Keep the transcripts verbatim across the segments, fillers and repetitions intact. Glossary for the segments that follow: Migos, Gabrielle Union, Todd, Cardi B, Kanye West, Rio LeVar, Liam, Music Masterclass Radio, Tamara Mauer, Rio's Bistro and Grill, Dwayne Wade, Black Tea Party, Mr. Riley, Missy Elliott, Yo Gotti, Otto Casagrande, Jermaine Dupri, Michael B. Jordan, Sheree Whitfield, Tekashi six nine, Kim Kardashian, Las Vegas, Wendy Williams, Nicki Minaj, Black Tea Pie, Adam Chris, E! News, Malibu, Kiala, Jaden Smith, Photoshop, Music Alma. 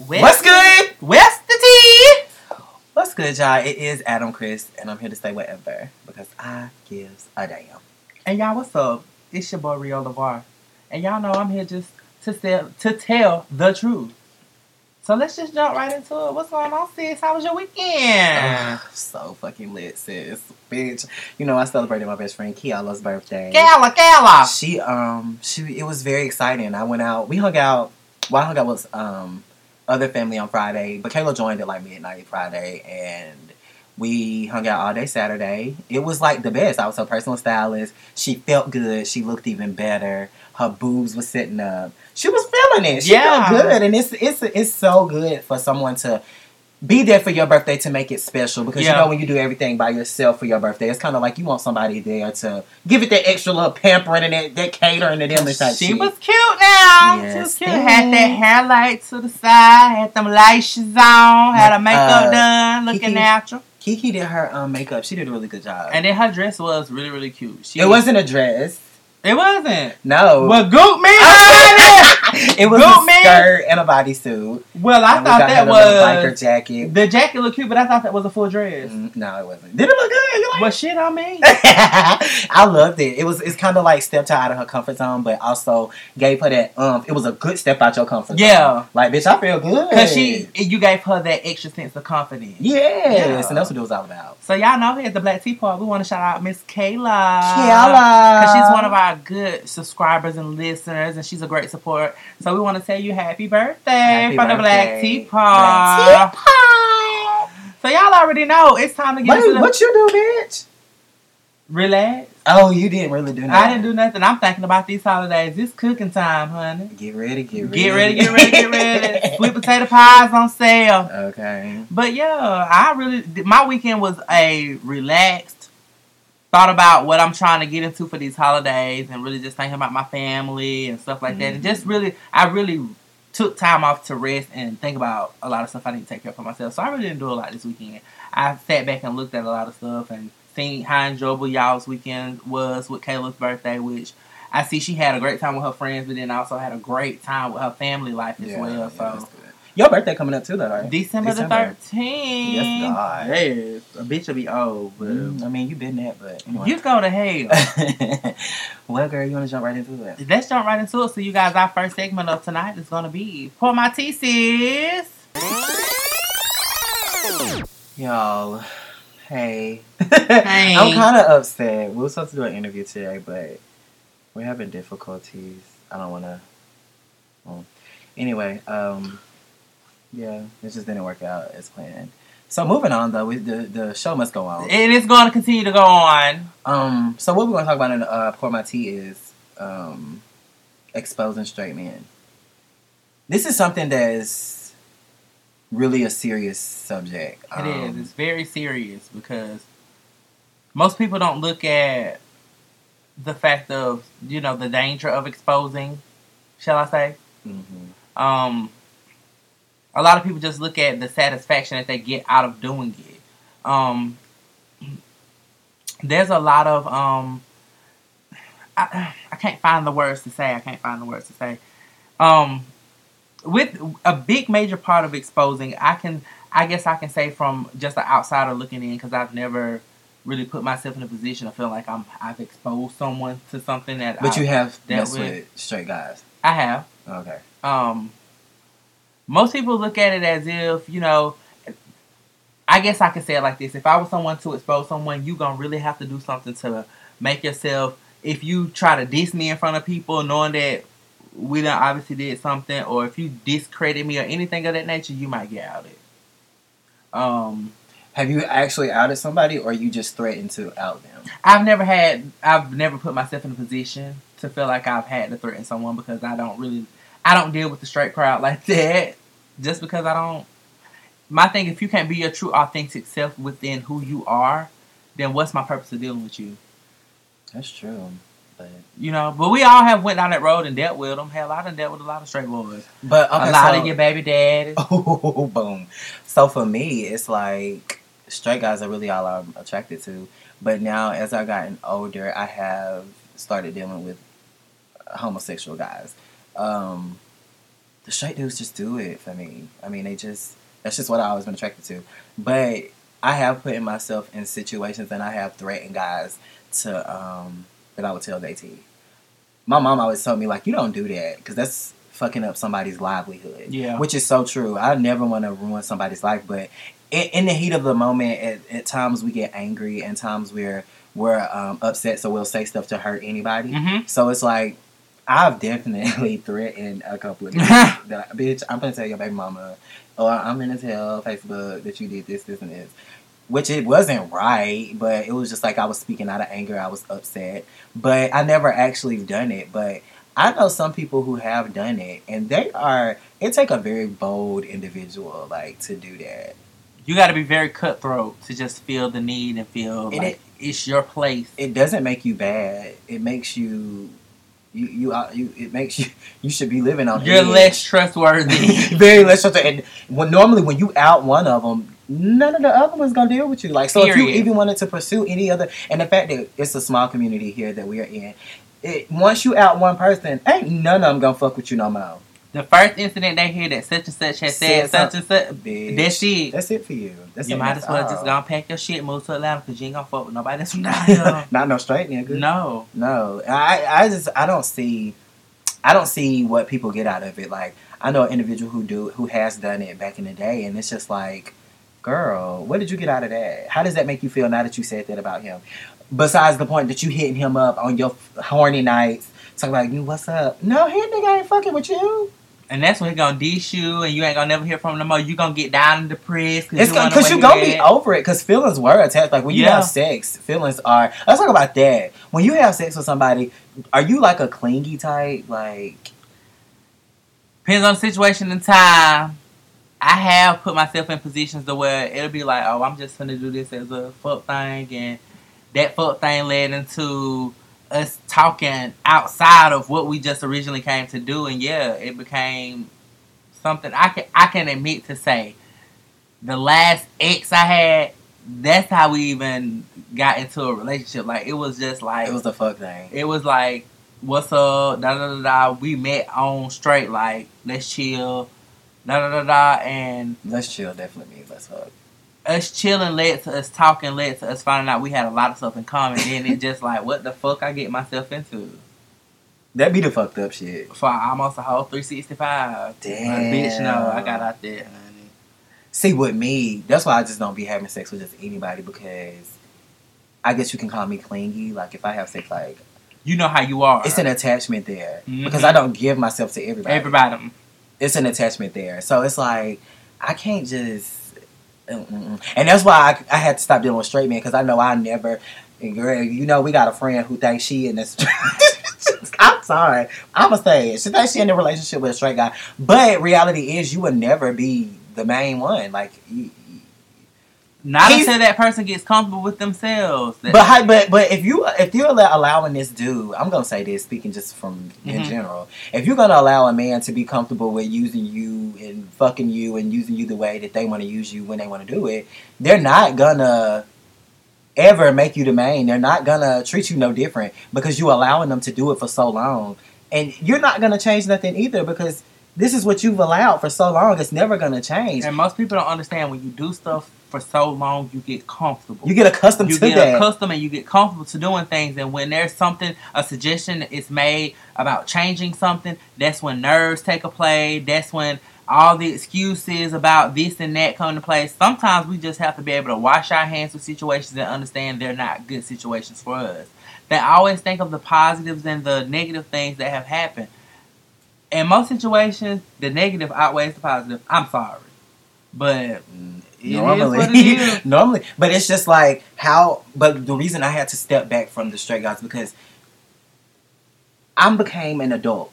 With What's good? What's the tea? What's good, y'all? It is Adam Chris, and I'm here to say whatever, because I gives a damn. And y'all, what's up? It's your boy, Rio LeVar. And y'all know I'm here just to, sell, to tell the truth. So let's just jump right into it. What's going on, sis? How was your weekend? Oh, so fucking lit, sis. Bitch. You know, I celebrated my best friend Kiala's birthday. Kiala, Kiala! She, um, she, it was very exciting. I went out. We hung out. Well, I hung out with, um, other family on Friday. But Kayla joined at, like, midnight Friday. And we hung out all day Saturday. It was, like, the best. I was her personal stylist. She felt good. She looked even better. Her boobs were sitting up. She was feeling it. She yeah. felt good. And it's it's it's so good for someone to be there for your birthday to make it special. Because yeah. you know when you do everything by yourself for your birthday, it's kind of like you want somebody there to give it that extra little pampering and that, that catering to them. She was cute now. Yes. She was cute. Had that hair light to the side. Had them lashes on. Had her makeup uh, done. Looking Kiki, natural. Kiki did her um, makeup. She did a really good job. And then her dress was really, really cute. She it wasn't a dress. It wasn't. No. Well, goop me. It was goop a skirt me. And a bodysuit. Well, I and thought we that was a biker jacket. The jacket looked cute, but I thought that was a full dress. Mm, no, it wasn't. Did it look good? You like well, it? Shit, I mean, I loved it. It was. It's kind of like stepped her out of her comfort zone, but also gave her that umph. It was a good step out your comfort yeah. zone. Yeah. Like, bitch, I feel good because she. You gave her that extra sense of confidence. Yes, yeah. And that's what it was all about. So y'all know here at the Black Tea Party, we want to shout out Miss Kayla. Kayla, because she's one of our good subscribers and listeners, and she's a great support. So we want to tell you happy birthday happy from birthday. The Black Tea Pie. Black Tea Pie. So y'all already know it's time to get Wait, into the... what you do, bitch? Relax. Oh, you didn't really do nothing. I didn't do nothing. I'm thinking about these holidays. It's cooking time, honey. Get ready, get ready. Get ready, get ready, get ready. Sweet potato pies on sale. Okay. But yeah, I really... My weekend was a relaxed... Thought about what I'm trying to get into for these holidays and really just thinking about my family and stuff like mm-hmm. that. And just really, I really took time off to rest and think about a lot of stuff I need to take care of for myself. So I really didn't do a lot this weekend. I sat back and looked at a lot of stuff and seen how enjoyable y'all's weekend was with Kayla's birthday, which I see she had a great time with her friends, but then also had a great time with her family life as yeah, well. Yeah, so. Your birthday coming up too, though, right? December, December. the thirteenth. Yes, God. Yes. A bitch will be old, but... Mm, I mean, you been that, but... Anyway. You go to hell. Well, girl, you want to jump right into it? Let's jump right into it. So, you guys, our first segment of tonight is going to be... Pour My Tea, sis. Y'all. Hey. Hey. I'm kind of upset. We were supposed to do an interview today, but... We're having difficulties. I don't want to... Well, anyway, um... yeah, it just didn't work out as planned. So moving on, though, we, the the show must go on, and it's going to continue to go on. Um, so what we're going to talk about in uh, Pour My Tea is um, exposing straight men. This is something that is really a serious subject. It um, is. It's very serious because most people don't look at the fact of you know the danger of exposing. Shall I say? Mm-hmm. Um. A lot of people just look at the satisfaction that they get out of doing it. Um, there's a lot of... Um, I, I can't find the words to say. I can't find the words to say. Um, with a big major part of exposing, I can, I guess I can say from just an outsider looking in, because I've never really put myself in a position to feel like I'm, I've exposed someone to something that... But I, you have messed with, with straight guys. I have. Okay. Um... Most people look at it as if, you know, I guess I could say it like this. If I was someone to expose someone, you going to really have to do something to make yourself, if you try to diss me in front of people, knowing that we done obviously did something, or if you discredit me or anything of that nature, you might get outed. Um, Have you actually outed somebody, or you just threatened to out them? I've never had, I've never put myself in a position to feel like I've had to threaten someone because I don't really... I don't deal with the straight crowd like that just because I don't... My thing, if you can't be your true authentic self within who you are, then what's my purpose of dealing with you? That's true. But you know, but we all have went down that road and dealt with them. Hell, I done dealt with a lot of straight boys. But okay, a lot so, of your baby daddies. Oh, boom. So for me, it's like straight guys are really all I'm attracted to. But now as I've gotten older, I have started dealing with homosexual guys. Um, the straight dudes just do it for me. I mean, they just, that's just what I've always been attracted to. But I have put myself in situations, and I have threatened guys to, um, that I would tell they teeth. My mom always told me, like, you don't do that, because that's fucking up somebody's livelihood. Yeah. Which is so true. I never want to ruin somebody's life, but in, in the heat of the moment, at, at times we get angry, and times we're, we're um, upset, so we'll say stuff to hurt anybody. Mm-hmm. So it's like, I've definitely threatened a couple of people. That I, bitch, I'm going to tell your baby mama, or I'm going to tell Facebook that you did this, this, and this. Which it wasn't right, but it was just like I was speaking out of anger. I was upset. But I never actually done it. But I know some people who have done it, and they are, it take a very bold individual, like, to do that. You got to be very cutthroat to just feel the need and feel and like it, it's your place. It doesn't make you bad. It makes you... You, you, you, it makes you, you should be living on You're edge. Less trustworthy. Very less trustworthy. And when, normally when you out one of them, none of the other one's going to deal with you. Like, so Period. If you even wanted to pursue any other, and the fact that it's a small community here that we are in, it, once you out one person, ain't none of them going to fuck with you no more. The first incident they hear that such and such has said, said such and such, bitch, that shit. That's it for you. That's you it might as well all. Just go and pack your shit, move to Atlanta, because you ain't gonna fuck with nobody that's not uh, not no straight nigga. No, no. I, I just I don't see, I don't see what people get out of it. Like, I know an individual who do who has done it back in the day, and it's just like, girl, what did you get out of that? How does that make you feel now that you said that about him? Besides the point that you hitting him up on your horny nights, talking about you, what's up? No, his nigga ain't fucking with you. And that's when he's going to dish you, and you ain't going to never hear from him no more. You're going to get down and depressed. Because you're going to be over it, because feelings were attached. Like, when you yeah. have sex, feelings are... Let's talk about that. When you have sex with somebody, are you, like, a clingy type? Like... Depends on the situation and time. I have put myself in positions to where it'll be like, oh, I'm just going to do this as a fuck thing, and that fuck thing led into... us talking outside of what we just originally came to do, and yeah, it became something I can I can admit to say. The last ex I had, that's how we even got into a relationship. Like, it was just like it was the fuck thing. It was like, what's up? Da da da da. We met on straight. Like, let's chill. Da da da da. And let's chill definitely means let's fuck. Us chilling led to us talking, led to us finding out we had a lot of stuff in common. And it just like, what the fuck I get myself into? That be the fucked up shit. For almost a whole three sixty-five. Damn. Like, bitch, no, I got out there, honey. See, with me, that's why I just don't be having sex with just anybody, because I guess you can call me clingy. Like, if I have sex, like... You know how you are. It's an attachment there. Mm-hmm. Because I don't give myself to everybody. Everybody. It's an attachment there. So it's like, I can't just... Mm-mm. And that's why I, I had to stop dealing with straight men, because I know I never. And girl, you know, we got a friend who thinks she in this. I'm sorry, I'm gonna say it. She thinks she in a relationship with a straight guy, but reality is, you would never be the main one. Like, you, not until that person gets comfortable with themselves. But how, but but if you if you're allowing this dude, I'm gonna say this, speaking just from mm-hmm. in general, if you're gonna allow a man to be comfortable with using you and fucking you and using you the way that they want to use you when they want to do it, they're not gonna ever make you the main. They're not gonna treat you no different because you're allowing them to do it for so long, and you're not gonna change nothing either because this is what you've allowed for so long. It's never gonna change. And most people don't understand when you do stuff for so long, you get comfortable. You get accustomed you to get that. You get accustomed and you get comfortable to doing things. And when there's something, a suggestion is made about changing something, that's when nerves take a play. That's when all the excuses about this and that come into play. Sometimes we just have to be able to wash our hands with situations and understand they're not good situations for us. They always think of the positives and the negative things that have happened. In most situations, the negative outweighs the positive. I'm sorry. But... Normally, it is what it is. normally, but it's just like how. But the reason I had to step back from the straight guys because I became an adult.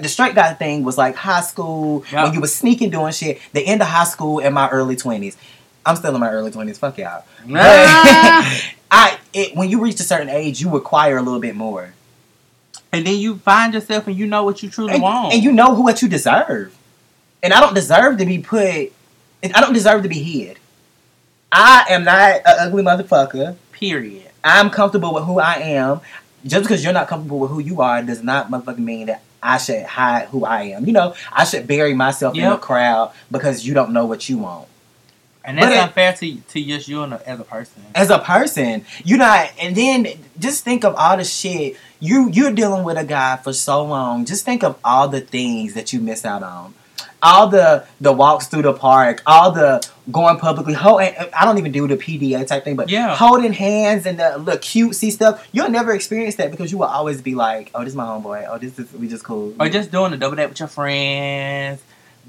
The straight guy thing was like high school yep. when you were sneaking doing shit. The end of high school in my early twenties. I'm still in my early twenties. Fuck y'all. Nah. I it, when you reach a certain age, you require a little bit more, and then you find yourself and you know what you truly and, want, and you know who what you deserve. And I don't deserve to be put. I don't deserve to be hid. I am not an ugly motherfucker. Period. I'm comfortable with who I am. Just because you're not comfortable with who you are does not motherfucking mean that I should hide who I am. You know, I should bury myself yep. in the crowd because you don't know what you want. And that's it, unfair to to just you as a person. As a person, you're not. And then just think of all the shit you you're dealing with a guy for so long. Just think of all the things that you miss out on, all the the walks through the park, all the going publicly. Hold, I don't even do the P D A type thing, but yeah. holding hands and the little cutesy stuff. You'll never experience that because you will always be like, "Oh, this is my homeboy. Oh, this is we just cool." Or just doing a double date with your friends.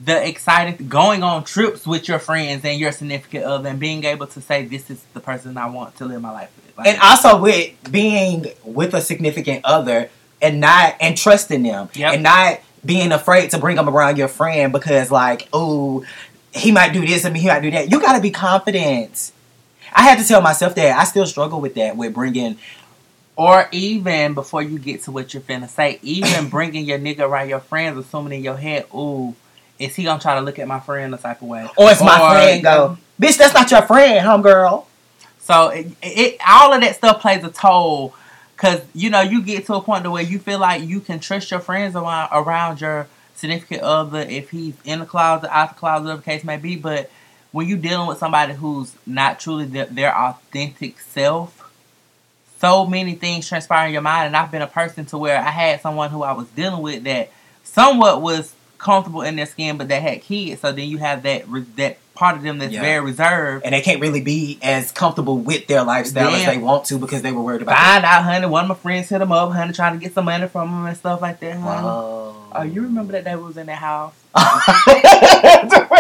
The exciting going on trips with your friends and your significant other and being able to say this is the person I want to live my life with. Like, and also with being with a significant other and not and trusting them yep. and not being afraid to bring them around your friend because like, oh, he might do this and he might do that. You got to be confident. I had to tell myself that. I still struggle with that with bringing. Or even before you get to what you're finna say, even bringing your nigga around your friends, assuming in your head, ooh, is he gonna try to look at my friend the type of way? Or it's my or, friend go, bitch, that's not your friend, homegirl. So it, it all of that stuff plays a toll because, you know, you get to a point where you feel like you can trust your friends around, around your significant other if he's in the closet, out the closet, whatever the case may be. But when you're dealing with somebody who's not truly their, their authentic self, so many things transpire in your mind. And I've been a person to where I had someone who I was dealing with that somewhat was comfortable in their skin, but they had kids, so then you have that re- that part of them that's yeah. very reserved, and they can't really be as comfortable with their lifestyle Damn. as they want to because they were worried about. Find it. out, honey. One of my friends hit them up, honey, trying to get some money from them and stuff like that. Honey. Whoa. Oh, you remember that day we was in that house? I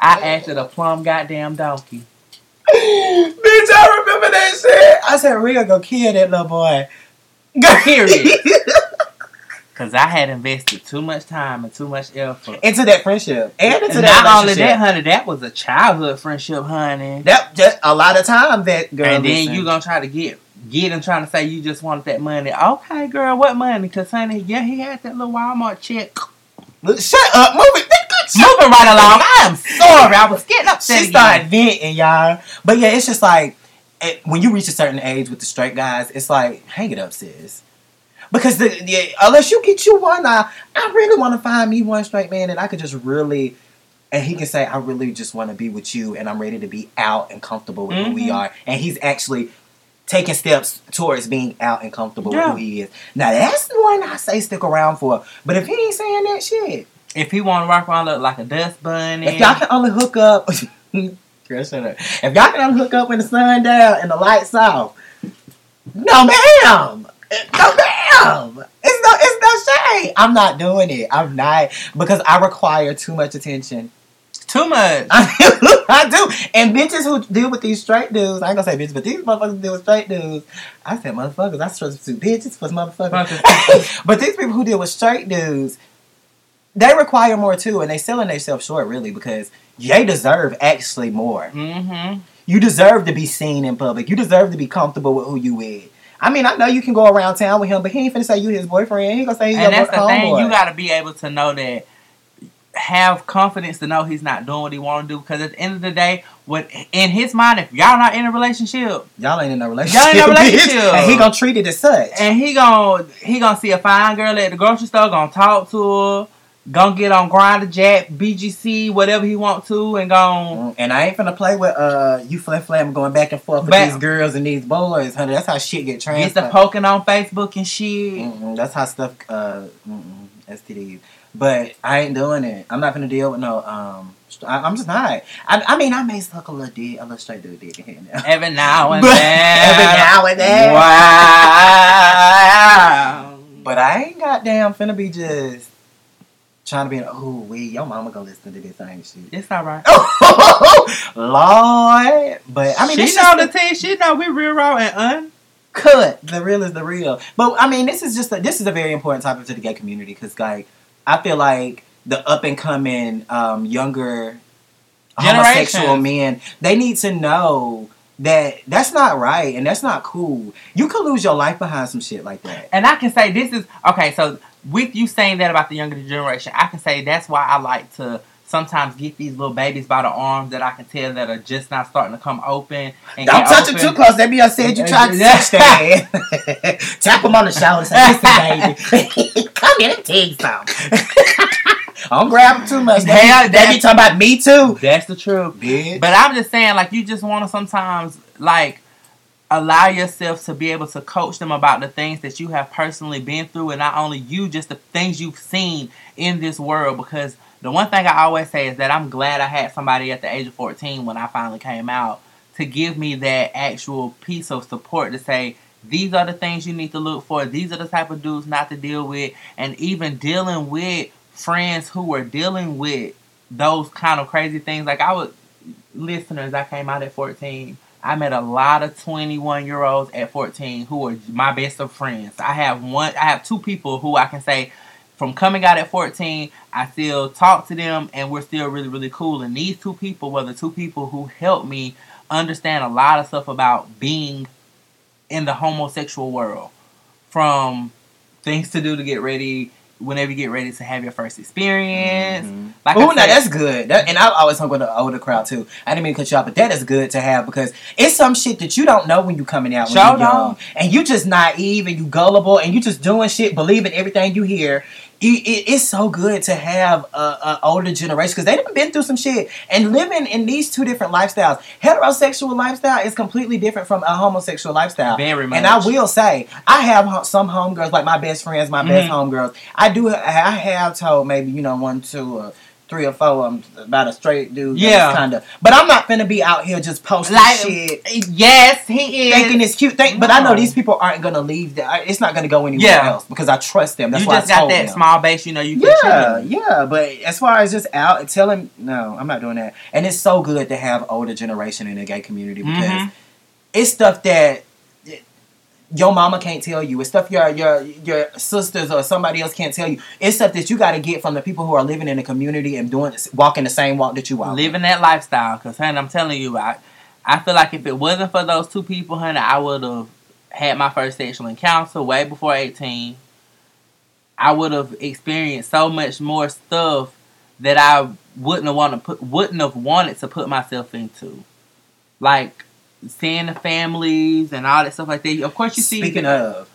acted a plumb goddamn donkey. Bitch, I remember that shit. I said, "Rio, go kill that little boy." Go kill it. Because I had invested too much time and too much effort. Into that friendship. And into and that not relationship. Not only that, honey, that was a childhood friendship, honey. That just a lot of time that girl. And then you're going to try to get get him trying to say you just wanted that money. Okay, girl, what money? Because, honey, yeah, he had that little Walmart check. Shut up. Move it. Moving right along. I am sorry. I was getting upset. She started venting, y'all. But, yeah, it's just like, it, when you reach a certain age with the straight guys, it's like, hang it up, sis. Because the, the, unless you get you one, I, I really want to find me one straight man that I could just really, and he can say, I really just want to be with you and I'm ready to be out and comfortable with mm-hmm. who we are. And he's actually taking steps towards being out and comfortable yeah. with who he is. Now, that's the one I say stick around for. But if he ain't saying that shit. If he want to rock around look like a dust bunny. If y'all can only hook up. Girl, shut up. If y'all can only hook up when the sun down and the lights off. No, ma'am. No, ma'am. It's no, it's no shade. I'm not doing it. I'm not because I require too much attention. Too much. I, I do. And bitches who deal with these straight dudes, I ain't gonna say bitches, but these motherfuckers deal with straight dudes. I said motherfuckers. I substitute bitches for motherfuckers. But these people who deal with straight dudes, they require more too, and they selling themselves short really because they deserve actually more. Mm-hmm. You deserve to be seen in public. You deserve to be comfortable with who you with. I mean, I know you can go around town with him, but he ain't finna say you his boyfriend. He ain't gonna say he's your homeboy. And that's the thing. You gotta be able to know that, have confidence to know he's not doing what he wanna do. Because at the end of the day, what in his mind, if y'all not in a relationship, y'all ain't in a relationship. Y'all ain't in a relationship. And he gonna treat it as such. And he gonna he gonna see a fine girl at the grocery store, gonna talk to her. Gonna get on Grindr, Jack, B G C, whatever he want to, and gone. And I ain't finna play with uh you flam flam going back and forth with Bam. these girls and these boys, honey. That's how shit get transferred. It's the poking on Facebook and shit. Mm-mm, that's how stuff, uh, mm-mm, S T Ds. But I ain't doing it. I'm not finna deal with no, um, I, I'm just not. I, I mean, I may suck a little dick, a little straight dude dick in here now. Every now and then. Every now and then. Wow. But I ain't goddamn finna be just trying to be an, oh, wee, your mama gonna listen to this, I ain't shit. It's all right. Lord. But, I mean, she know the thing. She know we real raw and uncut. The real is the real. But, I mean, this is just, a, this is a very important topic to the gay community because, like, I feel like the up-and-coming um, younger homosexual men, they need to know that that's not right and that's not cool. You could lose your life behind some shit like that. And I can say this is, okay, so with you saying that about the younger generation, I can say that's why I like to sometimes get these little babies by the arms that I can tell that are just not starting to come open. And don't touch them too close. They be upset you tried to touch their ass. Tap them on the shoulder and say, listen, baby. Come here and take some. I don't grab them too much. They, Hell, they be talking about me too. That's the truth. Bitch. But I'm just saying, like, you just want to sometimes, like, allow yourself to be able to coach them about the things that you have personally been through, and not only you, just the things you've seen in this world. Because the one thing I always say is that I'm glad I had somebody at the age of fourteen when I finally came out to give me that actual piece of support to say, these are the things you need to look for. These are the type of dudes not to deal with. And even dealing with friends who were dealing with those kind of crazy things. Like, I was, listeners, I came out at fourteen. I met a lot of twenty-one-year-olds at fourteen who were my best of friends. I have one, I have two people who I can say, from coming out at fourteen, I still talk to them and we're still really, really cool. And these two people were the two people who helped me understand a lot of stuff about being in the homosexual world. From things to do to get ready, whenever you get ready to have your first experience. Mm-hmm. Like, oh, now that's good. That, and I always hung with the older crowd, too. I didn't mean to cut you off, but that is good to have, because it's some shit that you don't know when you coming out when you're young. And you just naive and you gullible and you just doing shit, believing everything you hear. It, it, it's so good to have a, a older generation, because they've been through some shit and living in these two different lifestyles. Heterosexual lifestyle is completely different from a homosexual lifestyle. Very much. And I will say, I have some homegirls, like my best friends, my mm-hmm. best homegirls. I do. I have told maybe, you know, one, two, or three or four of them about a straight dude. Yeah. Kind of. But I'm not finna be out here just posting like, shit. Yes, he is. Thinking it's cute. Think, no. But I know these people aren't gonna leave. That. It's not gonna go anywhere yeah. else, because I trust them. That's you why just I told got that them. Small base, you know, you can Yeah, contribute. Yeah. But as far as just out and telling, no, I'm not doing that. And it's so good to have older generation in the gay community, because mm-hmm. it's stuff that your mama can't tell you. It's stuff your your your sisters or somebody else can't tell you. It's stuff that you got to get from the people who are living in the community and doing walking the same walk that you walk. Living that lifestyle, because, honey, I'm telling you, I, I feel like if it wasn't for those two people, honey, I would have had my first sexual encounter way before eighteen. I would have experienced so much more stuff that I wouldn't have wanted to put, wouldn't have wanted to put myself into. Like, seeing the families and all that stuff like that. Of course, you see. Speaking of,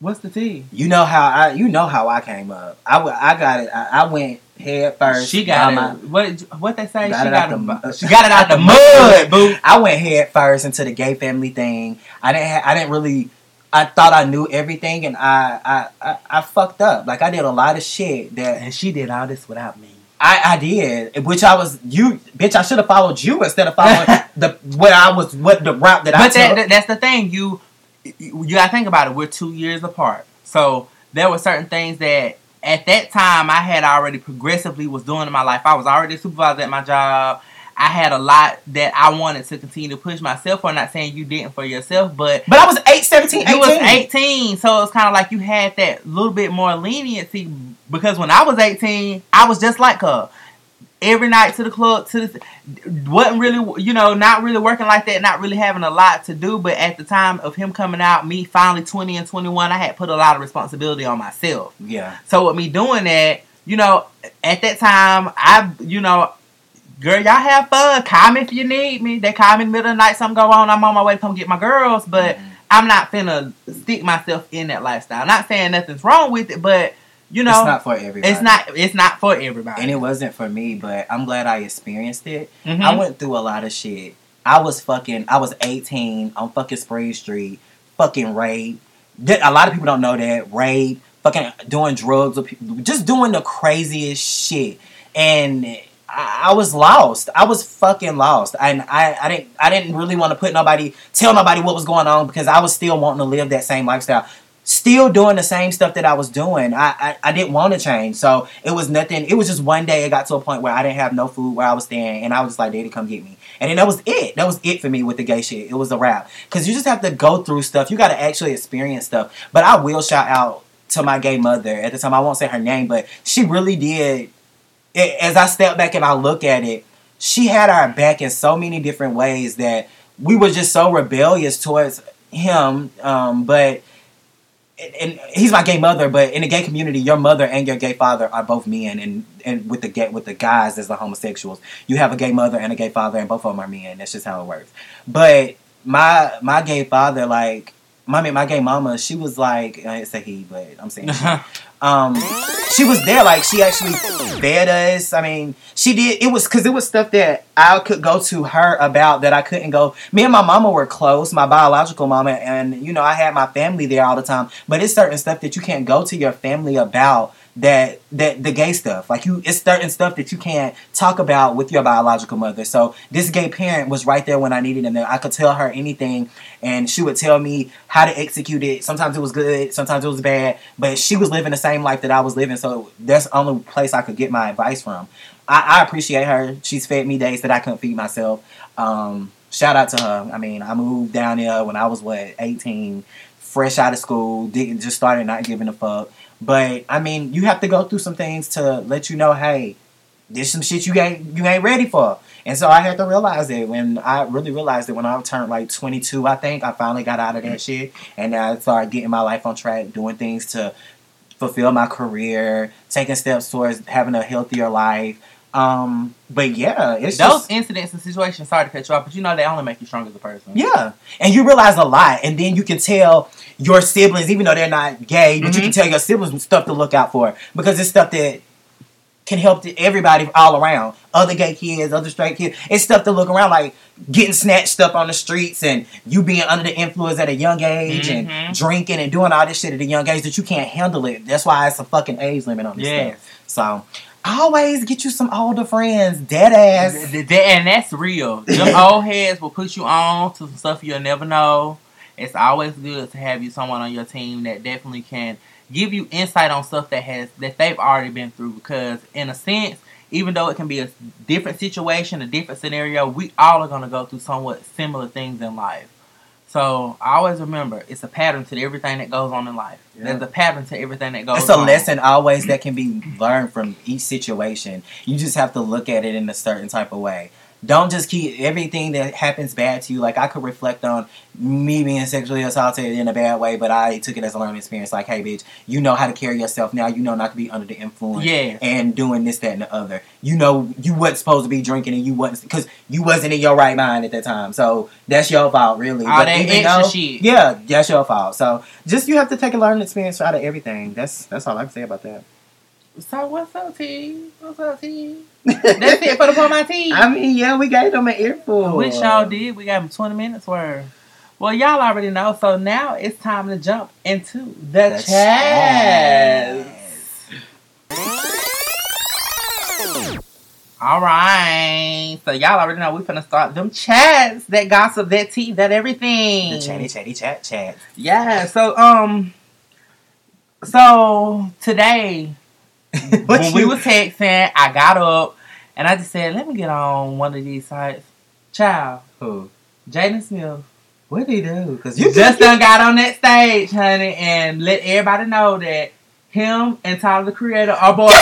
what's the tea? You know how I. You know how I came up. I, I got it. I, I went head first. She got it. My, what what they say? Got she, got the, a, she got it out the mud, boo. I went head first into the gay family thing. I didn't. Ha- I didn't really. I thought I knew everything, and I I, I I fucked up. Like, I did a lot of shit that. And she did all this without me. I, I did, which I was you, bitch. I should have followed you instead of following the what I was, what the route that but I that, took. But that's the thing. You, you, you gotta think about it. We're two years apart, so there were certain things that at that time I had already progressively was doing in my life. I was already supervised at my job. I had a lot that I wanted to continue to push myself for. I'm not saying you didn't for yourself, but but I was eight, seventeen, eighteen. You was eighteen, so it's kind of like you had that little bit more leniency. Because when I was eighteen, I was just like her. Every night to the club, to the, wasn't really, you know, not really working like that, not really having a lot to do. But at the time of him coming out, me finally twenty and twenty-one, I had put a lot of responsibility on myself. Yeah. So with me doing that, you know, at that time, I, you know, girl, y'all have fun. Call me if you need me. They call me in the middle of the night, something go on, I'm on my way to come get my girls. But mm-hmm. I'm not finna stick myself in that lifestyle. Not saying nothing's wrong with it, but you know, it's not for everybody. It's not. It's not for everybody. And it wasn't for me, but I'm glad I experienced it. Mm-hmm. I went through a lot of shit. I was fucking. I was eighteen on fucking Spring Street. Fucking rape. A lot of people don't know that. Rape. Fucking doing drugs. Just doing the craziest shit. And I, I was lost. I was fucking lost. And I, I didn't. I didn't really want to put nobody. Tell nobody what was going on, because I was still wanting to live that same lifestyle. Still doing the same stuff that I was doing. I, I, I didn't want to change. So it was nothing. It was just one day it got to a point where I didn't have no food where I was staying. And I was just like, Daddy, come get me. And then that was it. That was it for me with the gay shit. It was a wrap. Because you just have to go through stuff. You got to actually experience stuff. But I will shout out to my gay mother. At the time, I won't say her name. But she really did. It, as I step back and I look at it, she had our back in so many different ways that we were just so rebellious towards him. Um, but and he's my gay mother, but in the gay community, your mother and your gay father are both men, and, and with the gay, with the guys as the homosexuals, you have a gay mother and a gay father, and both of them are men. That's just how it works. But my my gay father, like, my my gay mama, she was like, I didn't say he, but I'm saying she. Um, she was there, like, she actually fed us. I mean, she did, it was, because it was stuff that I could go to her about that I couldn't go. Me and my mama were close, my biological mama, and, you know, I had my family there all the time. But it's certain stuff that you can't go to your family about, that, that the gay stuff. Like, you, it's certain stuff that you can't talk about with your biological mother. So, this gay parent was right there when I needed him. I could tell her anything, and she would tell me how to execute it. Sometimes it was good, sometimes it was bad, but she was living the same life that I was living, so that's the only place I could get my advice from. I, I appreciate her. She's fed me days that I couldn't feed myself. Um, shout out to her. I mean, I moved down there when I was, what, eighteen, fresh out of school, didn't just started not giving a fuck. But, I mean, you have to go through some things to let you know, hey, there's some shit you ain't, you ain't ready for. And so I had to realize it when I really realized it when I turned like twenty-two, I think. I finally got out of that shit, and I started getting my life on track, doing things to fulfill my career, taking steps towards having a healthier life. Um, but yeah, it's those just, incidents and situations, sorry to cut you off, but you know, they only make you stronger as a person. Yeah. And you realize a lot. And then you can tell your siblings, even though they're not gay, mm-hmm. but you can tell your siblings stuff to look out for, because it's stuff that can help everybody all around. Other gay kids, other straight kids. It's stuff to look around, like getting snatched up on the streets and you being under the influence at a young age, mm-hmm. and drinking and doing all this shit at a young age that you can't handle it. That's why it's a fucking age limit on this yes. stuff. So, always get you some older friends, dead ass. And that's real. Them old heads will put you on to some stuff you'll never know. It's always good to have you someone on your team that definitely can give you insight on stuff that has that they've already been through, because in a sense, even though it can be a different situation, a different scenario, we all are going to go through somewhat similar things in life. So, I always remember, it's a pattern to everything that goes on in life. Yeah. There's a pattern to everything that goes on. It's a on. lesson always that can be learned from each situation. You just have to look at it in a certain type of way. Don't just keep everything that happens bad to you. Like, I could reflect on me being sexually assaulted in a bad way, but I took it as a learning experience. Like, hey, bitch, you know how to carry yourself now. You know not to be under the influence yes. and doing this, that, and the other. You know you wasn't supposed to be drinking, and you wasn't, because you wasn't in your right mind at that time. So that's your fault, really. All but that extra though, shit. Yeah, that's your fault. So just you have to take a learning experience out of everything. That's that's all I can say about that. So what's up, T? What's up, T? That's it for the Pour My Tea. I mean, yeah, we gave them an earful. Which y'all did. We gave them twenty minutes worth. Well, y'all already know. So now it's time to jump into the, the chats. All right. So y'all already know we're going to start them chats. That gossip, that tea, that everything. The chatty, chatty, chat, chat. Yeah. So, um, so today... when we were texting, I got up and I just said, let me get on one of these sites. Child. Who? Jaden Smith. What did he do? Because you just done got on that stage, honey, and let everybody know that him and Tyler the Creator are boys.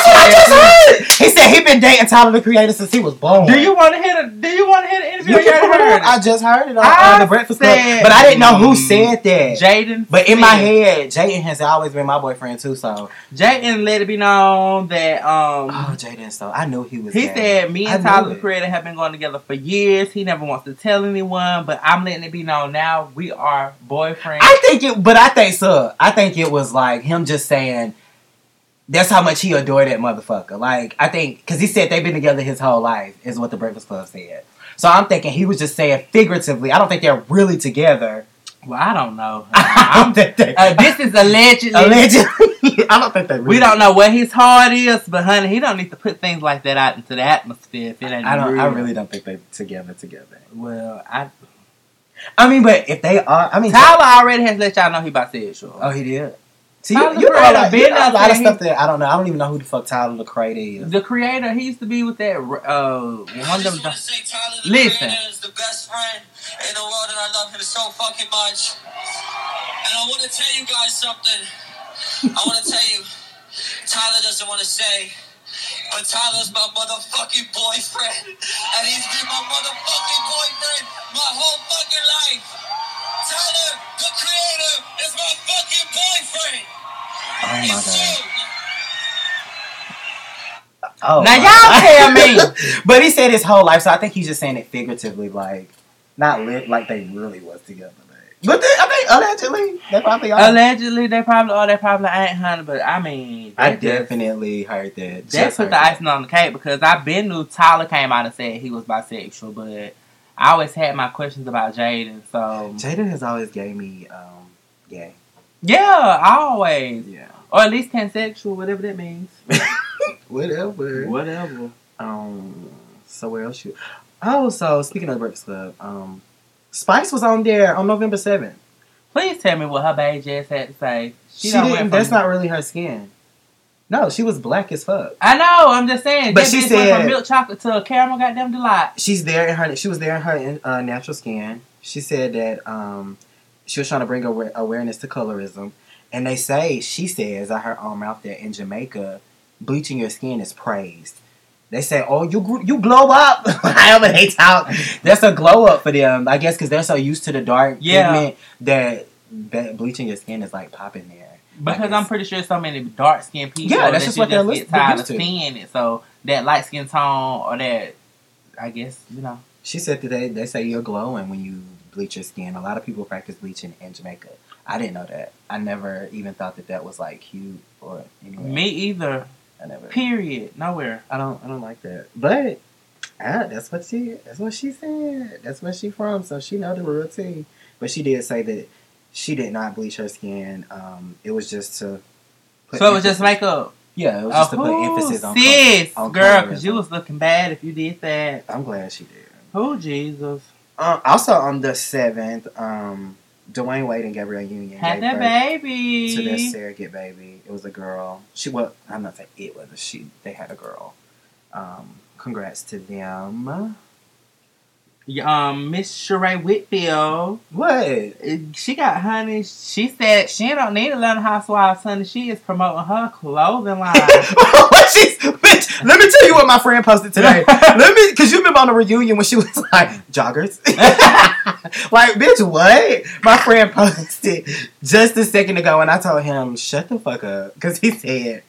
He said he been dating Tyler the Creator since he was born. Do you want to hear the Do you want to hear the interview? You you heard it? I just heard it on, on the Breakfast Club, but I didn't know who said that. Jaden. But in my head, Jaden has always been my boyfriend too. So Jaden let it be known that um. Oh, Jaden. So I knew he was. He gay. said me and Tyler the Creator have been going together for years. He never wants to tell anyone, but I'm letting it be known now we are boyfriends. I think it, but I think so. I think it was like him just saying. That's how much he adored that motherfucker. Like, I think... Because he said they've been together his whole life, is what the Breakfast Club said. So I'm thinking he was just saying figuratively. I don't think they're really together. Well, I don't know. I don't think they... Uh, this is allegedly... Allegedly. I don't think they really... We don't know what his heart is, but, honey, he don't need to put things like that out into the atmosphere if it ain't I don't. Real. I really don't think they're together together. Well, I... I mean, but if they are... I mean... Tyler they... already has let y'all know he bisexual. Oh, he did? See, you, you know, like, you know a lot of stuff that I don't know. I don't even know who the fuck Tyler the Creator is. The Creator, he used to be with that. Uh, one of them. The, say Tyler the listen. Creator is the best friend in the world, and I love him so fucking much. And I want to tell you guys something. I want to tell you, Tyler doesn't want to say, but Tyler's my motherfucking boyfriend, and he's been my motherfucking boyfriend my whole fucking life. Tyler the Creator is my fucking boyfriend. Oh my God. Oh, now y'all tell me. But he said his whole life, so I think he's just saying it figuratively, like not li- like they really was together. But they, I think allegedly, they probably are. Allegedly, they probably are. They probably ain't, honey. But I mean, I just, definitely heard that. That's put the icing on the cake because I've been knew Tyler came out and said he was bisexual, but I always had my questions about Jaden. So Jaden has always gave me um, gay. Yeah, always. Yeah, or at least pansexual, whatever that means. Whatever. Whatever. Um. So where else you? Oh, so speaking of the Breakfast Club, um. Spice was on there on November seventh. Please tell me what her beige ass had to say. She, she don't didn't. That's me. Not really her skin. No, she was black as fuck. I know. I'm just saying. But that she bitch said went from milk chocolate to a caramel goddamn delight. She's there in her. She was there in her uh, natural skin. She said that um, she was trying to bring aware, awareness to colorism, and they say she says I heard on mouth that in Jamaica, bleaching your skin is praised. They say, oh, you you glow up. However they talk. That's a glow up for them, I guess, because they're so used to the dark yeah. pigment that, that bleaching your skin is like popping there. Because like I'm pretty sure so many dark skinned people yeah, that's that just what they're get tired of seeing it. So that light skin tone or that, I guess, you know. She said that they, they say you're glowing when you bleach your skin. A lot of people practice bleaching in Jamaica. I didn't know that. I never even thought that that was like cute or anywhere. Me either. I never. Period. Nowhere. I don't. I don't like that. But I, that's what she. That's what she said. That's where she from. So she know the real tea. But she did say that she did not bleach her skin. Um, it was just to. Put so it was just makeup. Yeah, it was just oh, to put emphasis on. Sis, on girl, because you was looking bad if you did that. I'm glad she did. Oh Jesus. Um, also on the seventh, um, Dwayne Wade and Gabrielle Union had that baby. To their surrogate baby. It was a girl. She well, I'm not saying it was a she. They had a girl. Um, congrats to them. Yeah, um, Miss Sheree Whitfield. What? She got honey. She said she don't need Atlanta Housewives, honey. She is promoting her clothing line. What she's, bitch, let me tell you what my friend posted today. Let me, because you remember on the reunion when she was like, joggers? Like, bitch, what? My friend posted just a second ago and I told him, shut the fuck up. Because he said,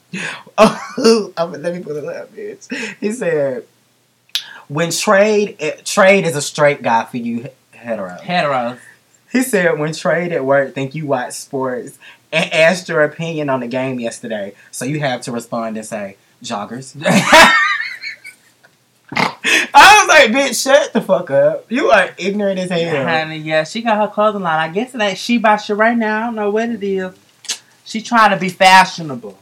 oh, let me put it up, bitch. He said, When trade, trade is a straight guy for you heteros. Heteros. He said, when trade at work think you watch sports and asked your opinion on the game yesterday, so you have to respond and say, joggers. I was like, bitch, shut the fuck up. You are ignorant as hell. Yeah, honey, yeah, she got her clothing line. I guess it ain't she by she right now. I don't know what it is. She trying to be fashionable.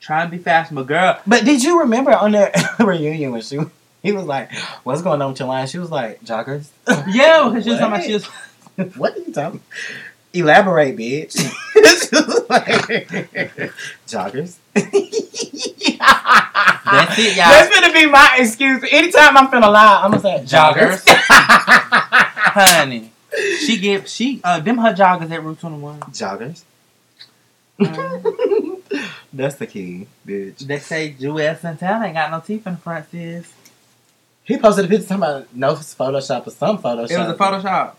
Trying to be fashionable, girl. But did you remember on that reunion when she... He was like, what's going on with your line? She was like, joggers. Yeah, because she was talking about she was... What are you talking Elaborate, bitch. She was like, joggers. That's it, y'all. That's going to be my excuse. Anytime I'm finna lie, I'm going to say, joggers. Honey. She give... She... Uh, them her joggers at Route twenty-one. Joggers. Um, that's the key, bitch. They say, Joel Santana ain't got no teeth in the front, sis. He posted a picture talking about no Photoshop or some Photoshop. It was a Photoshop.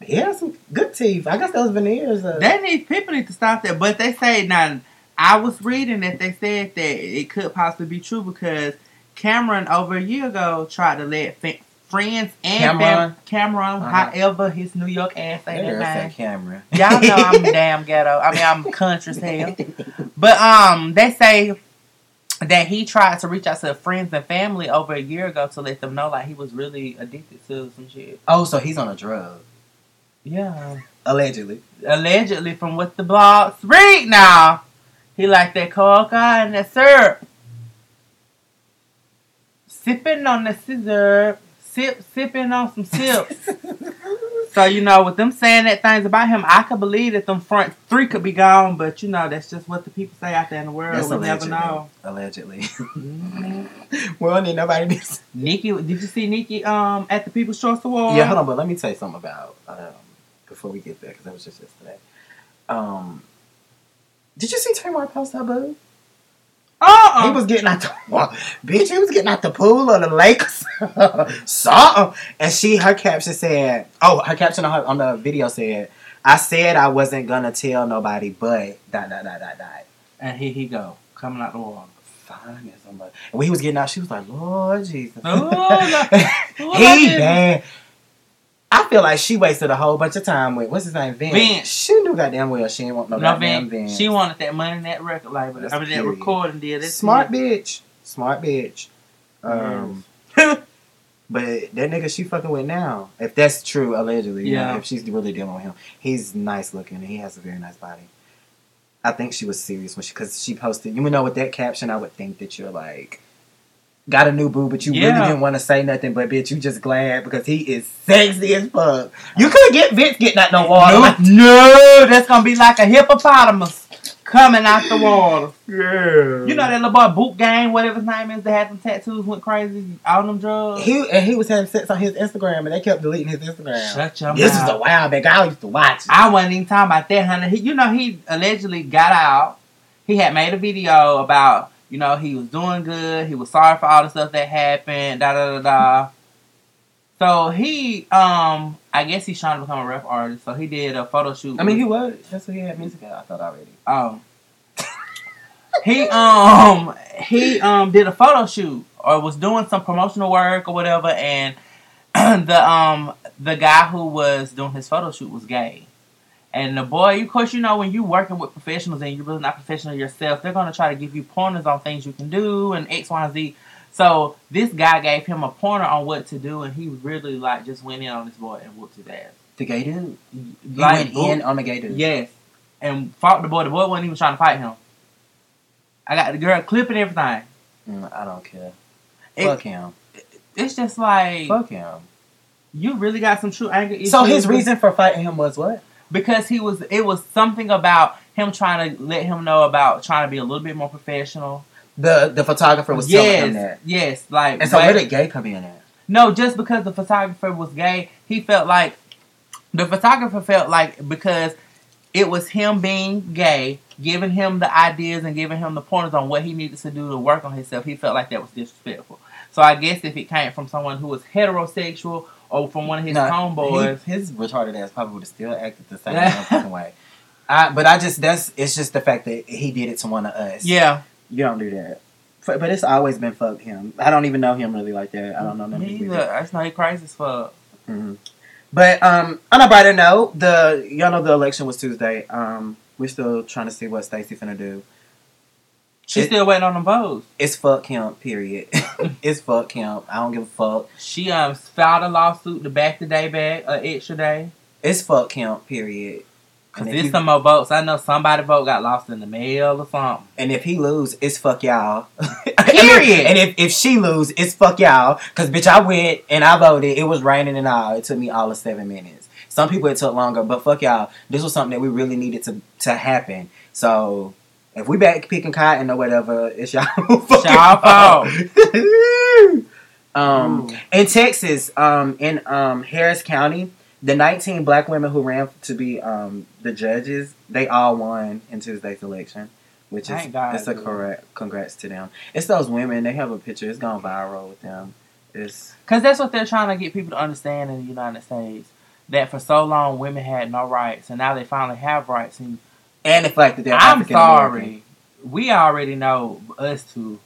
He had some good teeth. I guess those veneers. Are... They need people need to stop that. But they say now, I was reading that they said that it could possibly be true because Cameron over a year ago tried to let fa- friends and Cameron, fam- Cameron uh-huh. however his New York ass ain't that name. Cameron. Y'all know I'm damn ghetto. I mean I'm country as hell. But um, they say. That he tried to reach out to friends and family over a year ago to let them know, like, he was really addicted to some shit. Oh, so he's on a drug. Yeah. Allegedly. Allegedly, from what the blogs read now. He like that coca and that syrup. Sipping on the scissor. Sip, sipping on some sips. So, you know, with them saying that things about him, I could believe that them front three could be gone. But, you know, that's just what the people say out there in the world. That's we allegedly. Never know. Allegedly. Mm-hmm. Well, then nobody needs... Nicki, did you see Nicki um, at the People's Choice Award? Yeah, hold on, but let me tell you something about... Um, before we get there, because that was just yesterday. Um, did you see Tamara post her boo? Uh-uh. He was getting out the... Well, bitch, he was getting out the pool or the lake or something. And she, her caption said... Oh, her caption on, her, on the video said, I said I wasn't gonna tell nobody, but... Dot, dot, dot, dot, dot. And here he go, coming out the wall. Fine as somebody. And when he was getting out, she was like, Lord Jesus. Oh, no. He bad. I feel like she wasted a whole bunch of time with, what's his name, Vince? Vince. She knew goddamn well she didn't want no, no goddamn Vince. Vince. She wanted that money in that record label. That's I mean, that period. Recording deal. That's Smart period. bitch. Smart bitch. Um, yes. But that nigga she fucking with now, if that's true, allegedly, yeah. You know, if she's really dealing with him, he's nice looking and he has a very nice body. I think she was serious when she, because she posted, you know, with that caption, I would think that you're like, got a new boo, but you yeah. really didn't want to say nothing, but bitch, you just glad because he is sexy as fuck. You could get Vince getting out the water. No, like, no, that's going to be like a hippopotamus coming out the water. Yeah. You know that little boy, Boot Gang, whatever his name is, that had some tattoos, went crazy, all them drugs. He And he was having sex on his Instagram, and they kept deleting his Instagram. Shut your this mouth. This was a while back. I used to watch it. I wasn't even talking about that, honey. He, you know, he allegedly got out. He had made a video about... You know, he was doing good. He was sorry for all the stuff that happened, da-da-da-da. So, he, um, I guess he's trying to become a rap artist. So, he did a photo shoot. I mean, he was. That's what he had music at, I thought already. Oh. he, um, he, um, did a photo shoot or was doing some promotional work or whatever. And the, um, the guy who was doing his photo shoot was gay. And the boy, of course, you know, when you working with professionals and you're really not professional yourself, they're going to try to give you pointers on things you can do and X, Y, and Z. So, this guy gave him a pointer on what to do, and he really, like, just went in on this boy and whooped his ass. The gay dude? Like, he went in on the gay dude? Yes. And fought the boy. The boy wasn't even trying to fight him. I got the girl clipping everything. Mm, I don't care. It, Fuck him. It's just like... Fuck him. You really got some true anger issues. So, his reason for fighting him was what? Because he was, it was something about him trying to let him know about trying to be a little bit more professional. The the photographer was yes, telling him that. Yes, like. And so where did gay come in at? No, just because the photographer was gay, he felt like, the photographer felt like, because it was him being gay, giving him the ideas and giving him the pointers on what he needed to do to work on himself, he felt like that was disrespectful. So I guess if it came from someone who was heterosexual, Oh, from one of his no, homeboys. He, his retarded ass probably would have still acted the same fucking way. I, but I just, that's, it's just the fact that he did it to one of us. Yeah. You don't do that. But it's always been fuck him. I don't even know him really like that. I don't know nothing. Me either. That's not crazy as fuck. Mm-hmm. But um, on a brighter note, the y'all know the election was Tuesday. Um, we're still trying to see what Stacey finna do. She's it, still waiting on them votes. It's fuck Kemp, period. It's fuck Kemp. I don't give a fuck. She um filed a lawsuit to back the day back, an extra day. It's fuck Kemp, period. Because there's some more votes. I know somebody's vote got lost in the mail or something. And if he lose, it's fuck y'all. Period. And if, if she lose, it's fuck y'all. Because, bitch, I went and I voted. It was raining and all. It took me all of seven minutes. Some people it took longer. But fuck y'all. This was something that we really needed to, to happen. So... If we back picking cotton or whatever, it's y'all it's y'all fault. um, in Texas, um, in um, Harris County, the nineteen black women who ran to be um, the judges, they all won in Tuesday's election, which is God, it's a correct, congrats to them. It's those women. They have a picture. It's gone viral with them. It's because that's what they're trying to get people to understand in the United States, that for so long women had no rights, and now they finally have rights. And And the fact that they're African American. I'm sorry. We already know, us two,